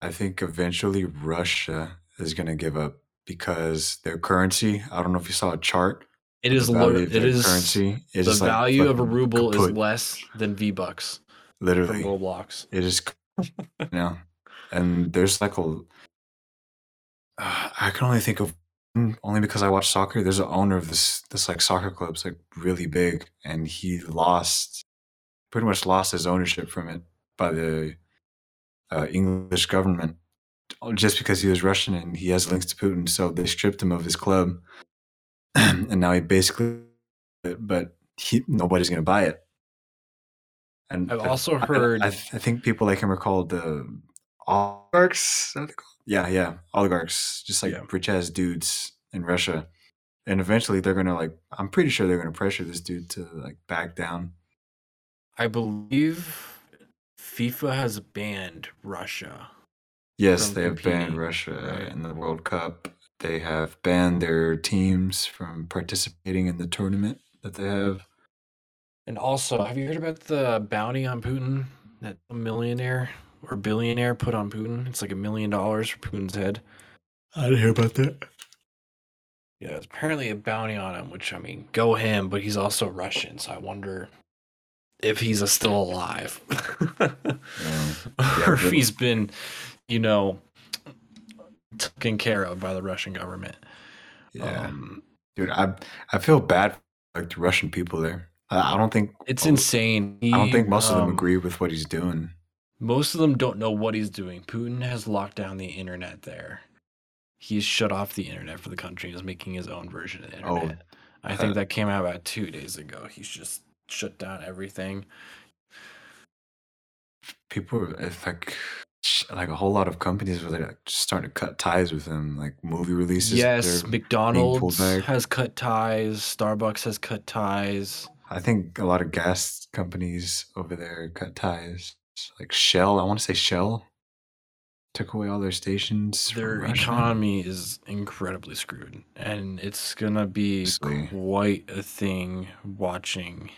I think eventually Russia is going to give up because their currency, I don't know if you saw a chart. It is lower. It is currency. The value of a ruble is less than V-Bucks. Literally. Roblox. It is, you know, and there's like a, I can only think of, only because I watch soccer, there's an owner of this like soccer club. It's like really big, and he pretty much lost his ownership from it by the English government just because he was Russian and he has links to Putin. So they stripped him of his club, and now he basically, but nobody's going to buy it. And I've also heard, I think people like him are called oligarchs. Yeah, oligarchs, just like rich ass dudes in Russia. And eventually they're gonna I'm pretty sure they're gonna pressure this dude to back down. I believe FIFA has banned Russia. Yes, they have banned Russia in the World Cup. They have banned their teams from participating in the tournament that they have. And also, have you heard about the bounty on Putin that a millionaire or billionaire put on Putin? It's like $1 million for Putin's head. I didn't hear about that. Yeah, it's apparently a bounty on him, which, I mean, go him, but he's also Russian, so I wonder if he's still alive. Or if he's been, taken care of by the Russian government. Yeah. Dude, I feel bad for the Russian people there. I don't think it's insane. I don't think most of them agree with what he's doing. Most of them don't know what he's doing. Putin has locked down the internet there. He's shut off the internet for the country. He's making his own version of the internet. I think that came out about 2 days ago. He's just shut down everything. People, a whole lot of companies were just starting to cut ties with him, like movie releases. Yes, McDonald's has cut ties. Starbucks has cut ties. I think a lot of gas companies over there cut ties. Like Shell, I want to say Shell took away all their stations. Their economy is incredibly screwed, and it's going to be quite a thing watching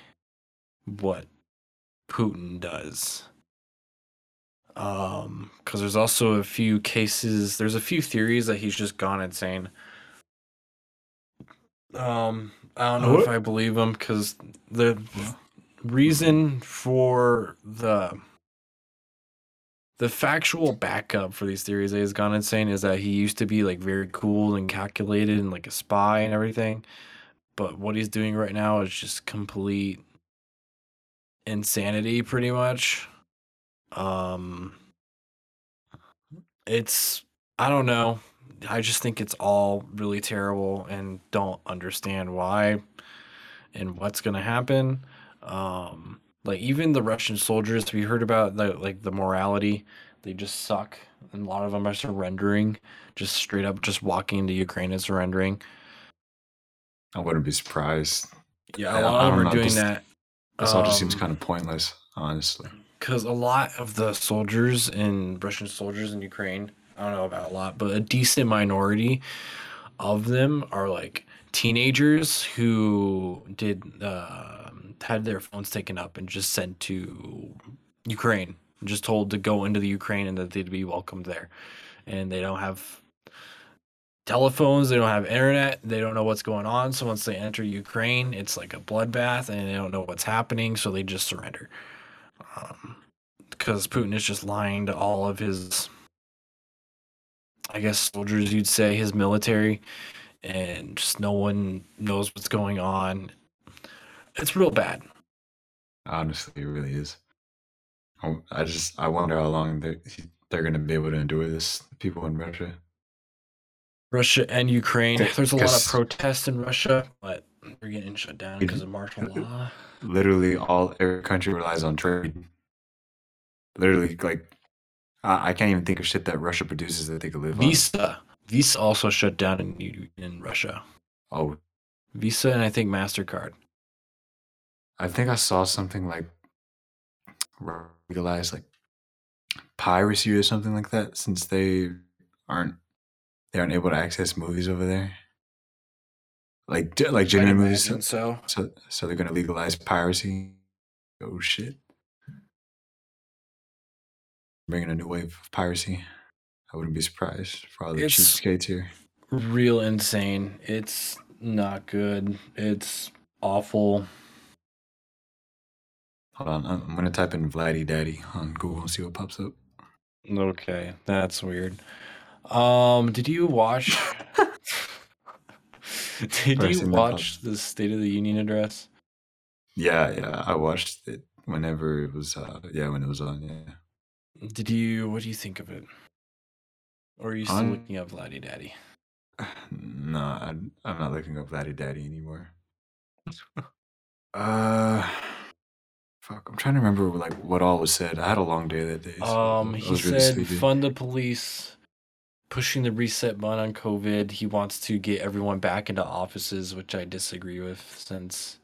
what Putin does. Because there's also a few cases, there's a few theories that he's just gone insane. I don't know if I believe him, because the reason for the factual backup for these theories that he's gone insane is that he used to be very cool and calculated and a spy and everything. But what he's doing right now is just complete insanity, pretty much. I don't know. I just think it's all really terrible and don't understand why and what's going to happen. Even the Russian soldiers, we heard about the morality. They just suck. And a lot of them are surrendering, just straight up just walking into Ukraine and surrendering. I wouldn't be surprised. Yeah, a lot of them are doing that. This all just seems kind of pointless, honestly. Because a lot of the soldiers and Russian soldiers in Ukraine, I don't know about a lot, but a decent minority of them are teenagers who had their phones taken up and just sent to Ukraine, just told to go into the Ukraine and that they'd be welcomed there. And they don't have telephones, they don't have internet, they don't know what's going on. So once they enter Ukraine, it's like a bloodbath and they don't know what's happening. So they just surrender. Because Putin is just lying to all of his, I guess, soldiers, you'd say, his military, and just no one knows what's going on. It's real bad. Honestly, it really is. I wonder how long they're going to be able to endure this, people in Russia. Russia and Ukraine. There's a lot of protests in Russia, but they're getting shut down because of martial law. Literally, every country relies on trade. Literally, I can't even think of shit that Russia produces that they could live on. Visa also shut down in Russia. Oh. Visa and I think MasterCard. I think I saw something legalized piracy or something like that, since they aren't able to access movies over there. Like Jenny movies. So they're going to legalize piracy. Oh shit! Bringing a new wave of piracy. I wouldn't be surprised for all the cheapskates here. Real insane. It's not good. It's awful. Hold on, I'm gonna type in Vladdy Daddy on Google and see what pops up. Okay, that's weird. Did you watch the State of the Union address? Yeah, I watched it whenever it was. When it was on. Yeah. What do you think of it? Or are you still looking up Vladdy Daddy? No, I'm not looking up Vladdy Daddy anymore. I'm trying to remember what all was said. I had a long day that day. He said fund the police, pushing the reset button on COVID. He wants to get everyone back into offices, which I disagree with, since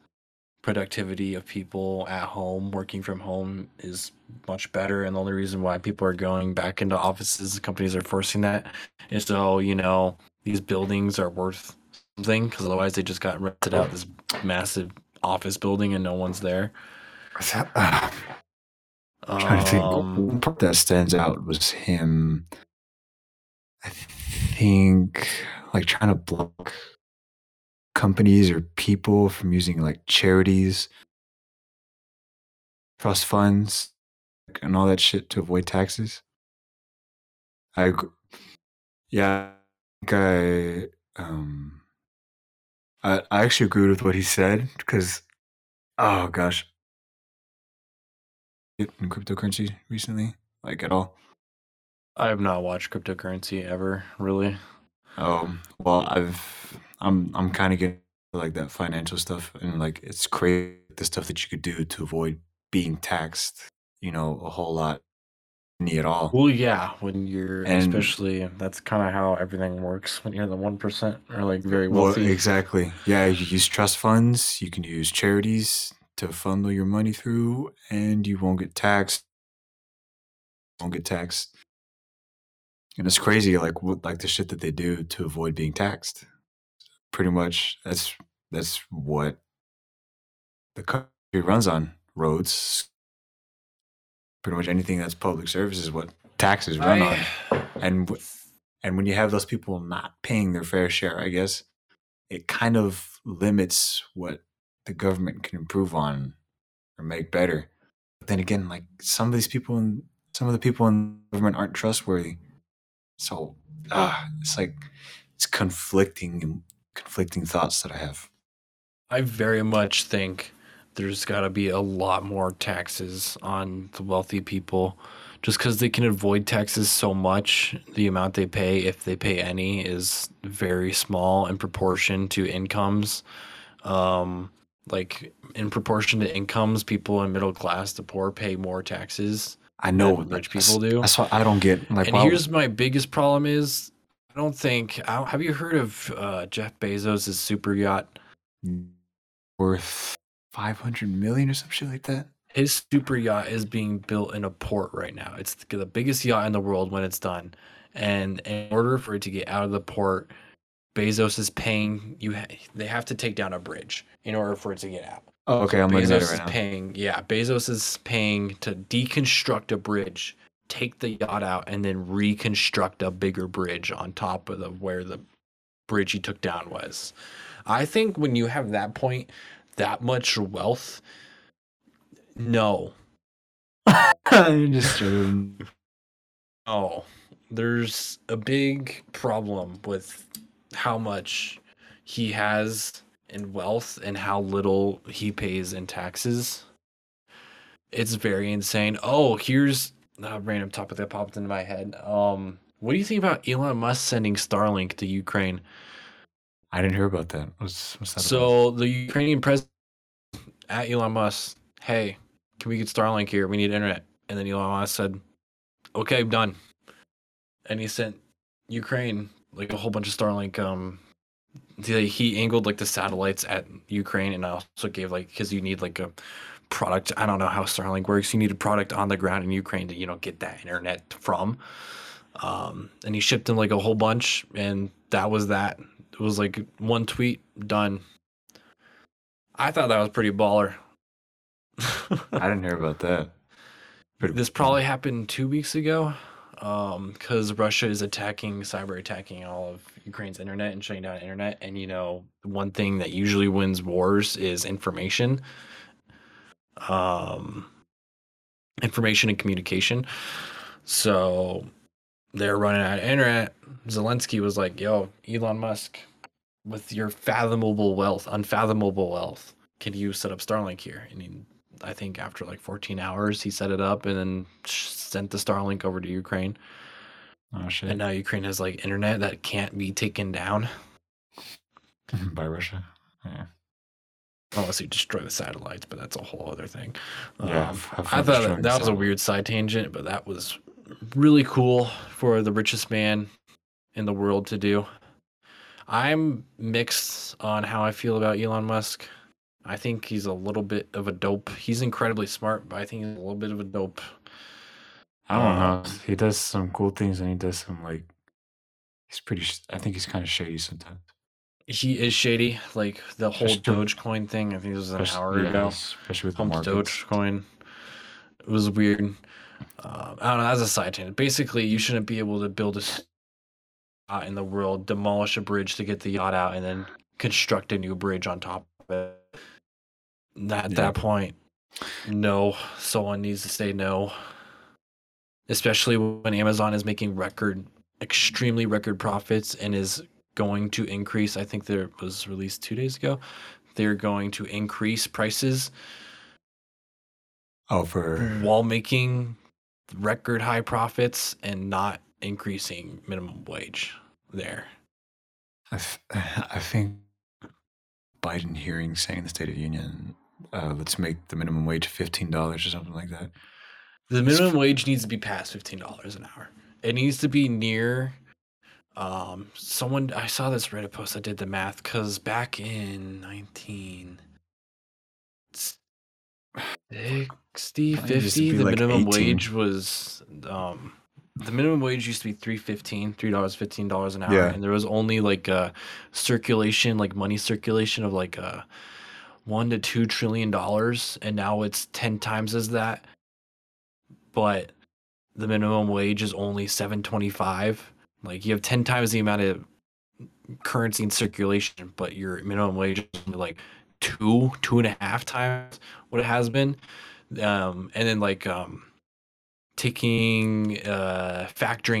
productivity of people at home working from home is much better, and the only reason why people are going back into offices, companies are forcing that, is so these buildings are worth something, because otherwise they just got rented out, this massive office building, and no one's there. I'm trying to think. One part that stands out was him, I think, trying to block companies or people from using charities, trust funds, and all that shit to avoid taxes. I actually agreed with what he said, because in cryptocurrency recently, at all. I have not watched cryptocurrency ever, really. Oh, well, I'm kind of getting that financial stuff, and it's crazy the stuff that you could do to avoid being taxed, a whole lot, any at all. Well, yeah, especially that's kind of how everything works when you're the 1% or very wealthy. Well, exactly. Yeah, you use trust funds, you can use charities to funnel your money through, and you won't get taxed. And it's crazy, what the shit that they do to avoid being taxed. Pretty much that's what the country runs on. Roads, pretty much anything that's public service is what taxes run on. And when you have those people not paying their fair share, I guess it kind of limits what the government can improve on or make better. But then again, some of the people in government aren't trustworthy. So it's conflicting thoughts that I have. I very much think there's got to be a lot more taxes on the wealthy people, just because they can avoid taxes so much. The amount they pay, if they pay any, is very small in proportion to incomes. In proportion to incomes, people in middle class to poor pay more taxes. I know what rich people do. That's what I don't get. Here's my biggest problem is, have you heard of Jeff Bezos' super yacht worth $500 million or some shit like that? His super yacht is being built in a port right now. It's the biggest yacht in the world when it's done. And in order for it to get out of the port, Bezos is paying you. They have to take down a bridge in order for it to get out. Oh, okay, I'm looking at it right now. Bezos is paying to deconstruct a bridge, take the yacht out, and then reconstruct a bigger bridge on top of where the bridge he took down was. I think when you have that much wealth, no. I'm just joking. Oh, there's a big problem with how much he has in wealth and how little he pays in taxes. It's very insane. Oh, here's a random topic that popped into my head. What do you think about Elon Musk sending Starlink to Ukraine? I didn't hear about that. What's that so about? The Ukrainian president at Elon Musk, hey, can we get Starlink here? We need internet. And then Elon Musk said, okay, done. And he sent Ukraine a whole bunch of Starlink. He angled the satellites at Ukraine, and also gave because you need a product. I don't know how Starlink works. You need a product on the ground in Ukraine to get that internet from. And he shipped them a whole bunch, and that was that. It was like one tweet, done. I thought that was pretty baller. I didn't hear about that. This probably happened 2 weeks ago, because Russia is cyber attacking all of Ukraine's internet and shutting down internet. And, you know, one thing that usually wins wars is information. Information and communication. So they're running out of internet. Zelensky was like, yo, Elon Musk, with your unfathomable wealth, can you set up Starlink here? And I think after like 14 hours, he set it up and then sent the Starlink over to Ukraine. Oh, shit. And now Ukraine has like internet that can't be taken down by Russia. Yeah. Unless you destroy the satellites, but that's a whole other thing. Yeah, I thought that was a weird side tangent, but that was really cool for the richest man in the world to do. I'm mixed on how I feel about Elon Musk. I think he's a little bit of a dope. He's incredibly smart, but I think he's a little bit of a dope. I don't know. He does some cool things, and he does some, like, I think he's kind of shady sometimes. He is shady, like the whole Dogecoin thing. I think it was an hour ago. Especially with Dogecoin, it was weird. I don't know. That's a side tangent. Basically, you shouldn't be able to build a yacht in the world, demolish a bridge to get the yacht out, and then construct a new bridge on top of it. At that point, no, someone needs to say no. Especially when Amazon is making extremely record profits and is going to increase. I think there was released 2 days ago. They're going to increase prices. Oh, while making record high profits and not increasing minimum wage there. I think Biden hearing saying the State of the Union, let's make the minimum wage $15 or something like that. The minimum wage needs to be past $15 an hour. It needs to be near. Someone, I saw this Reddit post that did the math, because back in 1950, the minimum wage was, the minimum wage used to be $15 an hour. Yeah. And there was only like a circulation, like money circulation of like $1 to $2 trillion. And now it's 10 times as that, but the minimum wage is only $7.25. Like, you have 10 times the amount of currency in circulation, but your minimum wage is like two and a half times what it has been. And then, like, factoring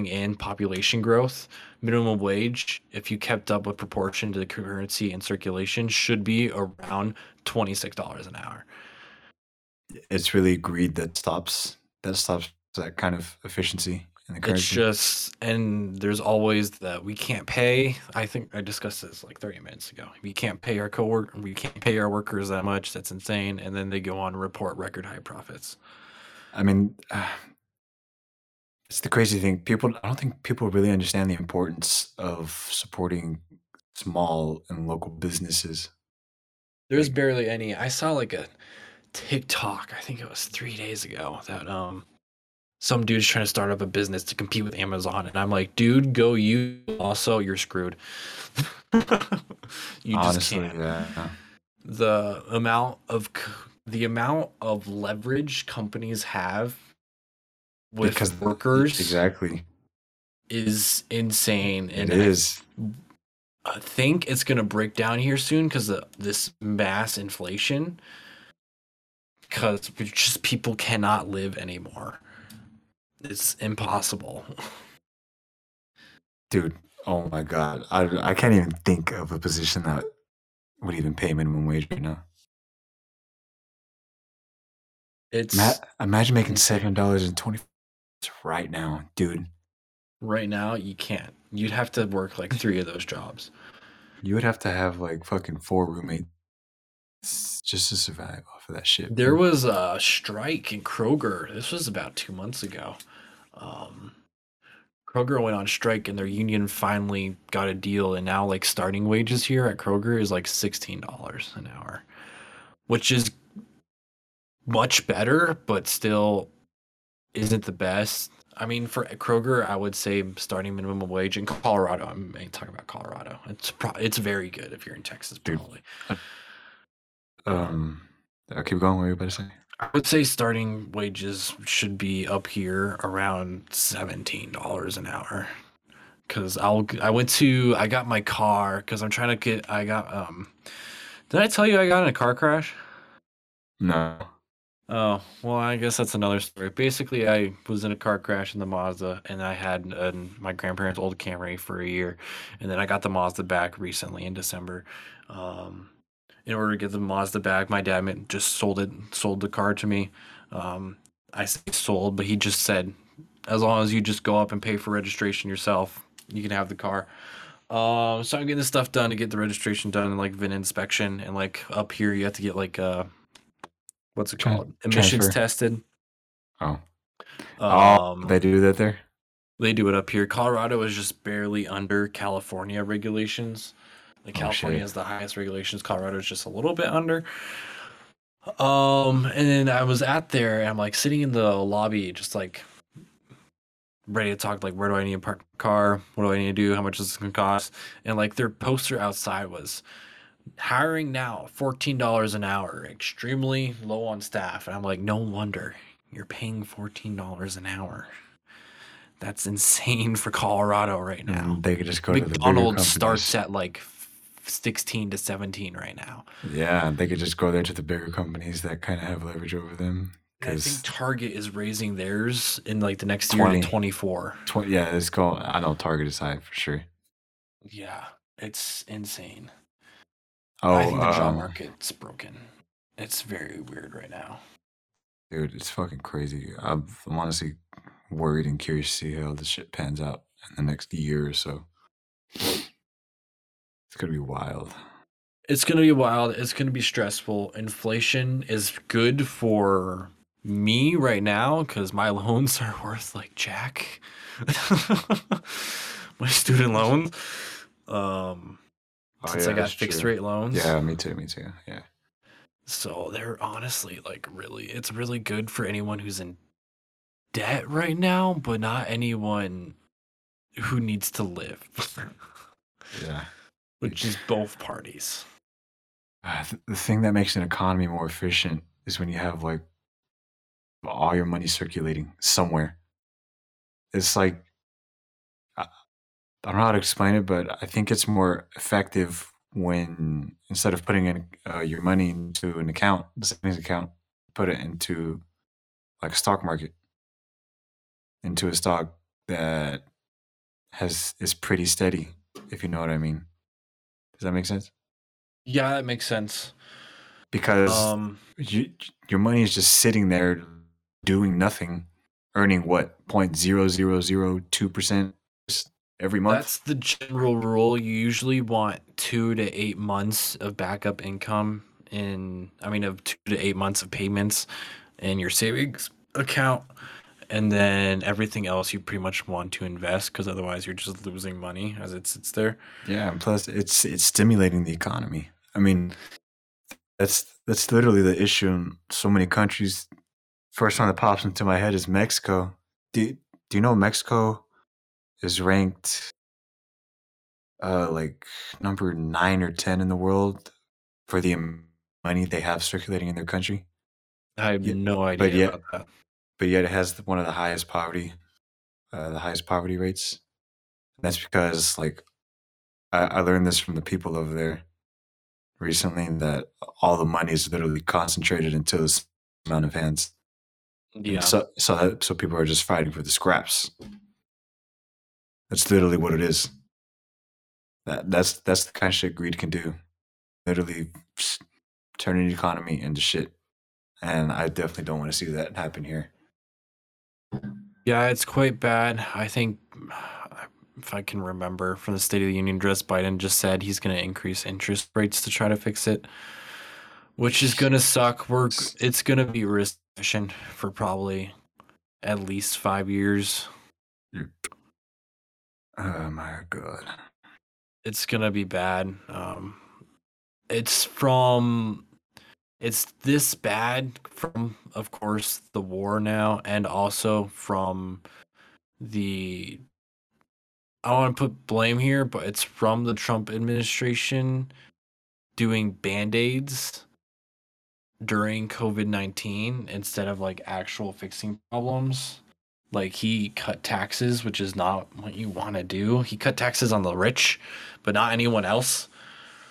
in population growth, minimum wage, if you kept up with proportion to the currency in circulation, should be around $26 an hour. It's really greed that stops that kind of efficiency. And there's always that we can't pay. I think I discussed this like 30 minutes ago. We can't pay our workers that much. That's insane. And then they go on to report record high profits. I mean, it's the crazy thing. I don't think people really understand the importance of supporting small and local businesses. There's barely any. I saw like a TikTok, I think it was 3 days ago, that some dude's trying to start up a business to compete with Amazon, and I'm like, dude, go you. Also, you're screwed. Honestly, just can't. Yeah. The amount of leverage companies have with workers exactly is insane, and it is. I think it's gonna break down here soon because of this mass inflation, because just people cannot live anymore. It's impossible. Dude, oh my God. I can't even think of a position that would even pay minimum wage right now. Imagine making $7.20 right now, dude. Right now, you can't. You'd have to work like three of those jobs. You would have to have like fucking four roommates just to survive off of that shit. There was a strike in Kroger. This was about 2 months ago. Kroger went on strike, and their union finally got a deal. And now, like, starting wages here at Kroger is like $16 an hour, which is much better, but still isn't the best. I mean, for Kroger, I would say starting minimum wage in Colorado. I'm talking about Colorado. It's very good if you're in Texas, probably. Dude, keep going. What were you about to say? I would say starting wages should be up here around $17 an hour. Cause I got my car because I'm trying to get. Did I tell you I got in a car crash? No. Oh, well, I guess that's another story. Basically, I was in a car crash in the Mazda, and I had my grandparents' old Camry for a year, and then I got the Mazda back recently in December. In order to get the Mazda back, my dad just sold the car to me. I say sold, but he just said, as long as you just go up and pay for registration yourself, you can have the car. So I'm getting this stuff done to get the registration done, and like VIN inspection, and like up here you have to get like what's it called? Emissions transfer. Tested. Oh. They do that there? They do it up here. Colorado is just barely under California regulations. Like California has the highest regulations. Colorado is just a little bit under. And then I was at there, and I'm like sitting in the lobby, just like ready to talk. Like, where do I need to park the car? What do I need to do? How much is this gonna cost? And like their poster outside was, hiring now, $14 an hour, extremely low on staff. And I'm like, no wonder you're paying $14 an hour. That's insane for Colorado right now. They could just go McDonald's to McDonald's starts at like 16 to 17 right now. Yeah, they could just go there to the bigger companies that kind of have leverage over them. I think Target is raising theirs in like the next year to 24. Yeah, it's called. I know Target is high for sure. Yeah, it's insane. Oh, I think the job market's broken. It's very weird right now. Dude, it's fucking crazy. I'm honestly worried and curious to see how this shit pans out in the next year or so. It's going to be wild. It's going to be wild. It's going to be stressful. Inflation is good for me right now because my loans are worth like jack. My student loans. Since I got fixed rate loans. Yeah, me too. Yeah. So they're honestly like it's really good for anyone who's in debt right now, but not anyone who needs to live. Yeah. Which is both parties. The thing that makes an economy more efficient is when you have like all your money circulating somewhere. It's like, I don't know how to explain it, but I think it's more effective when instead of putting in your money into an account, the savings account, put it into like a stock market, into a stock that is pretty steady, if you know what I mean. Does that make sense? Yeah, that makes sense. Because your money is just sitting there doing nothing, earning what, 0.0002%? Every month. That's the general rule. You usually want 2 to 8 months of backup income of 2 to 8 months of payments in your savings account. And then everything else you pretty much want to invest because otherwise you're just losing money as it sits there. Yeah. And plus it's stimulating the economy. I mean, that's literally the issue in so many countries. First one that pops into my head is Mexico. Do you know Mexico is ranked like number 9 or 10 in the world for the money they have circulating in their country? I have no idea about that. But yet it has one of the highest poverty rates. And that's because like I learned this from the people over there recently that all the money is literally concentrated into this amount of hands. Yeah. So people are just fighting for the scraps. That's literally what it is. That's the kind of shit greed can do. Literally turning the economy into shit. And I definitely don't want to see that happen here. Yeah, it's quite bad. I think, if I can remember from the State of the Union address, Biden just said he's going to increase interest rates to try to fix it, which is going to suck. It's going to be a recession for probably at least 5 years. Yep. Oh my God. It's going to be bad. It's this bad from, of course, the war now and also from the, I don't want to put blame here, but it's from the Trump administration doing Band-Aids during COVID-19 instead of like actual fixing problems. Like he cut taxes, which is not what you want to do. He cut taxes on the rich, but not anyone else.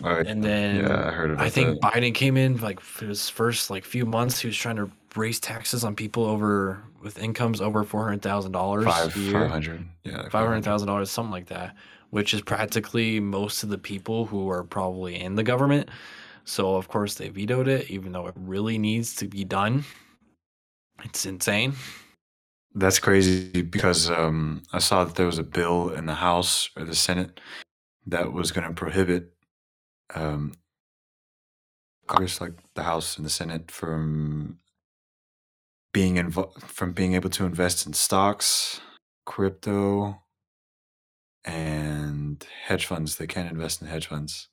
And then yeah, I heard about I think Biden came in like for his first like few months. He was trying to raise taxes on people over with incomes over $400,000 $500,000, something like that, which is practically most of the people who are probably in the government. So of course they vetoed it, even though it really needs to be done. It's insane. That's crazy because I saw that there was a bill in the House or the Senate that was going to prohibit Congress, like the House and the Senate, from being able to invest in stocks, crypto, and hedge funds. They can't invest in hedge funds,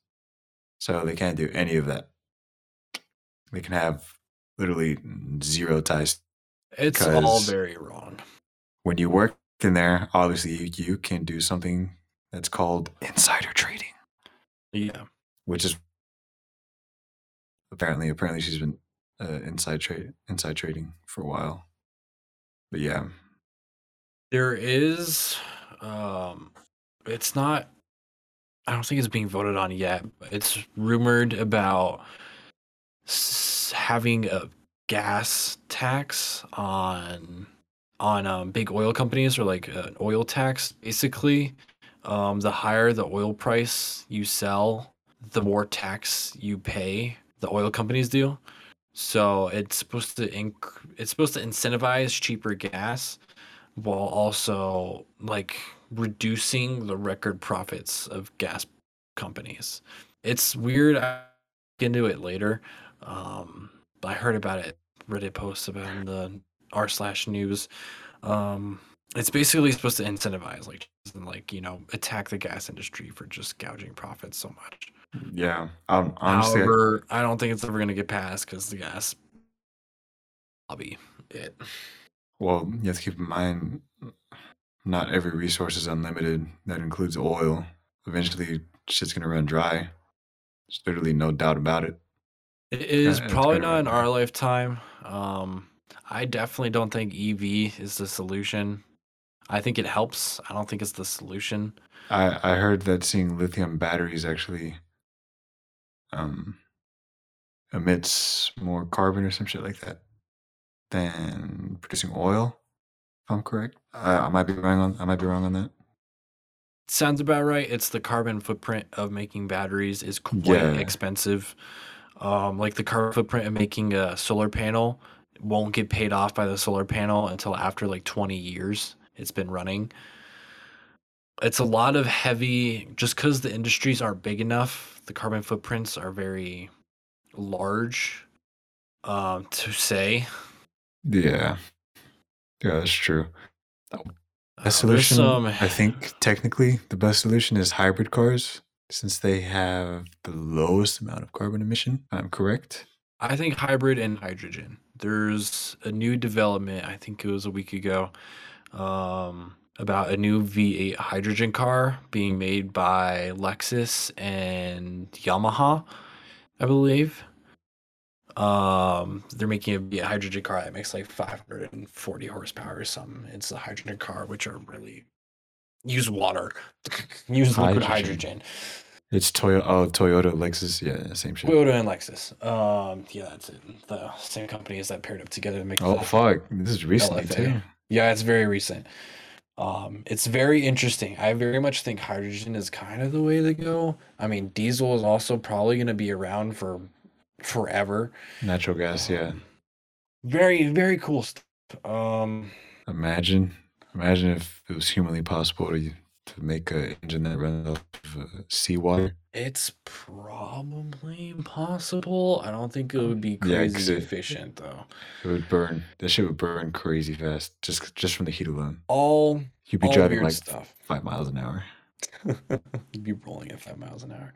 so they can't do any of that. They can have literally zero ties. It's all very wrong. When you work in there, obviously you can do something that's called insider trading. Yeah. Which is apparently she's been inside trading for a while. But yeah, there is. It's not. I don't think it's being voted on yet. But it's rumored about having a gas tax on big oil companies, or like an oil tax. Basically, the higher the oil price you sell, the more tax you pay, the oil companies do. So it's supposed to incentivize cheaper gas while also like reducing the record profits of gas companies. It's weird. I'll get into it later. But I heard about it. Reddit posts about it in the r/news. It's basically supposed to incentivize attack the gas industry for just gouging profits so much. Yeah, honestly, however, I don't think it's ever going to get passed because the gas lobby. Well, you have to keep in mind, not every resource is unlimited. That includes oil. Eventually, shit's going to run dry. There's literally no doubt about it. It is probably not in our lifetime. I definitely don't think EV is the solution. I think it helps. I don't think it's the solution. I heard that seeing lithium batteries actually emits more carbon or some shit like that than producing oil, if I'm correct. I might be wrong on that. Sounds about right. It's the carbon footprint of making batteries is quite expensive. Like the carbon footprint of making a solar panel won't get paid off by the solar panel until after like 20 years. It's been running. It's a lot of heavy, just because the industries aren't big enough, the carbon footprints are very large to say. Yeah, that's true. The solution, I think technically the best solution is hybrid cars, since they have the lowest amount of carbon emission. I'm correct. I think hybrid and hydrogen. There's a new development, I think it was a week ago, about a new V8 hydrogen car being made by Lexus and Yamaha, I believe. They're making a V8 hydrogen car that makes like 540 horsepower or something. It's a hydrogen car, which are really use water, use liquid hydrogen. It's Toyota, Lexus, yeah, same shit. Toyota and Lexus. Yeah, that's it. The same company is that paired up together to make. Oh fuck! This is recently too. Yeah, it's very recent. It's very interesting. I very much think hydrogen is kind of the way to go. I mean, diesel is also probably going to be around for forever. Natural gas, Very, very cool stuff. Imagine if it was humanly possible to make an engine that runs off of seawater. It's probably possible. I don't think it would be crazy efficient, though. It would burn. That shit would burn crazy fast, just from the heat alone. You'd be driving like stuff. 5 miles an hour. You'd be rolling at 5 miles an hour.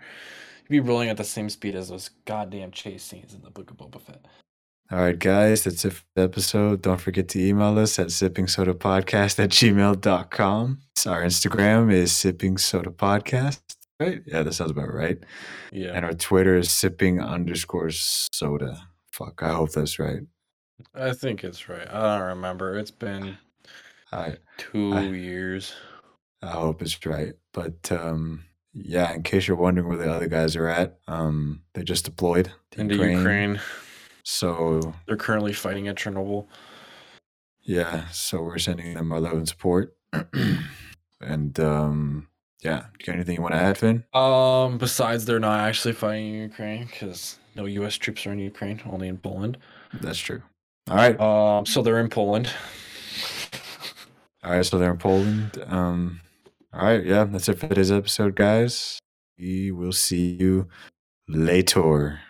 You'd be rolling at the same speed as those goddamn chase scenes in the Book of Boba Fett. All right, guys, that's it for the episode. Don't forget to email us at sippingsodapodcast@gmail.com. Our Instagram is sippingsodapodcast, right? Yeah, that sounds about right. Yeah. And our Twitter is sipping_soda. Fuck, I hope that's right. I think it's right. I don't remember. It's been 2 years. I hope it's right. But yeah, in case you're wondering where the other guys are at, they just deployed into Ukraine. So they're currently fighting at Chernobyl. Yeah, so we're sending them our love and support. And yeah, do you got anything you want to add, Finn? Besides, they're not actually fighting in Ukraine because no U.S. troops are in Ukraine, only in Poland. That's true. All right. So they're in Poland. All right, so they're in Poland. All right, yeah, that's it for today's episode, guys. We will see you later.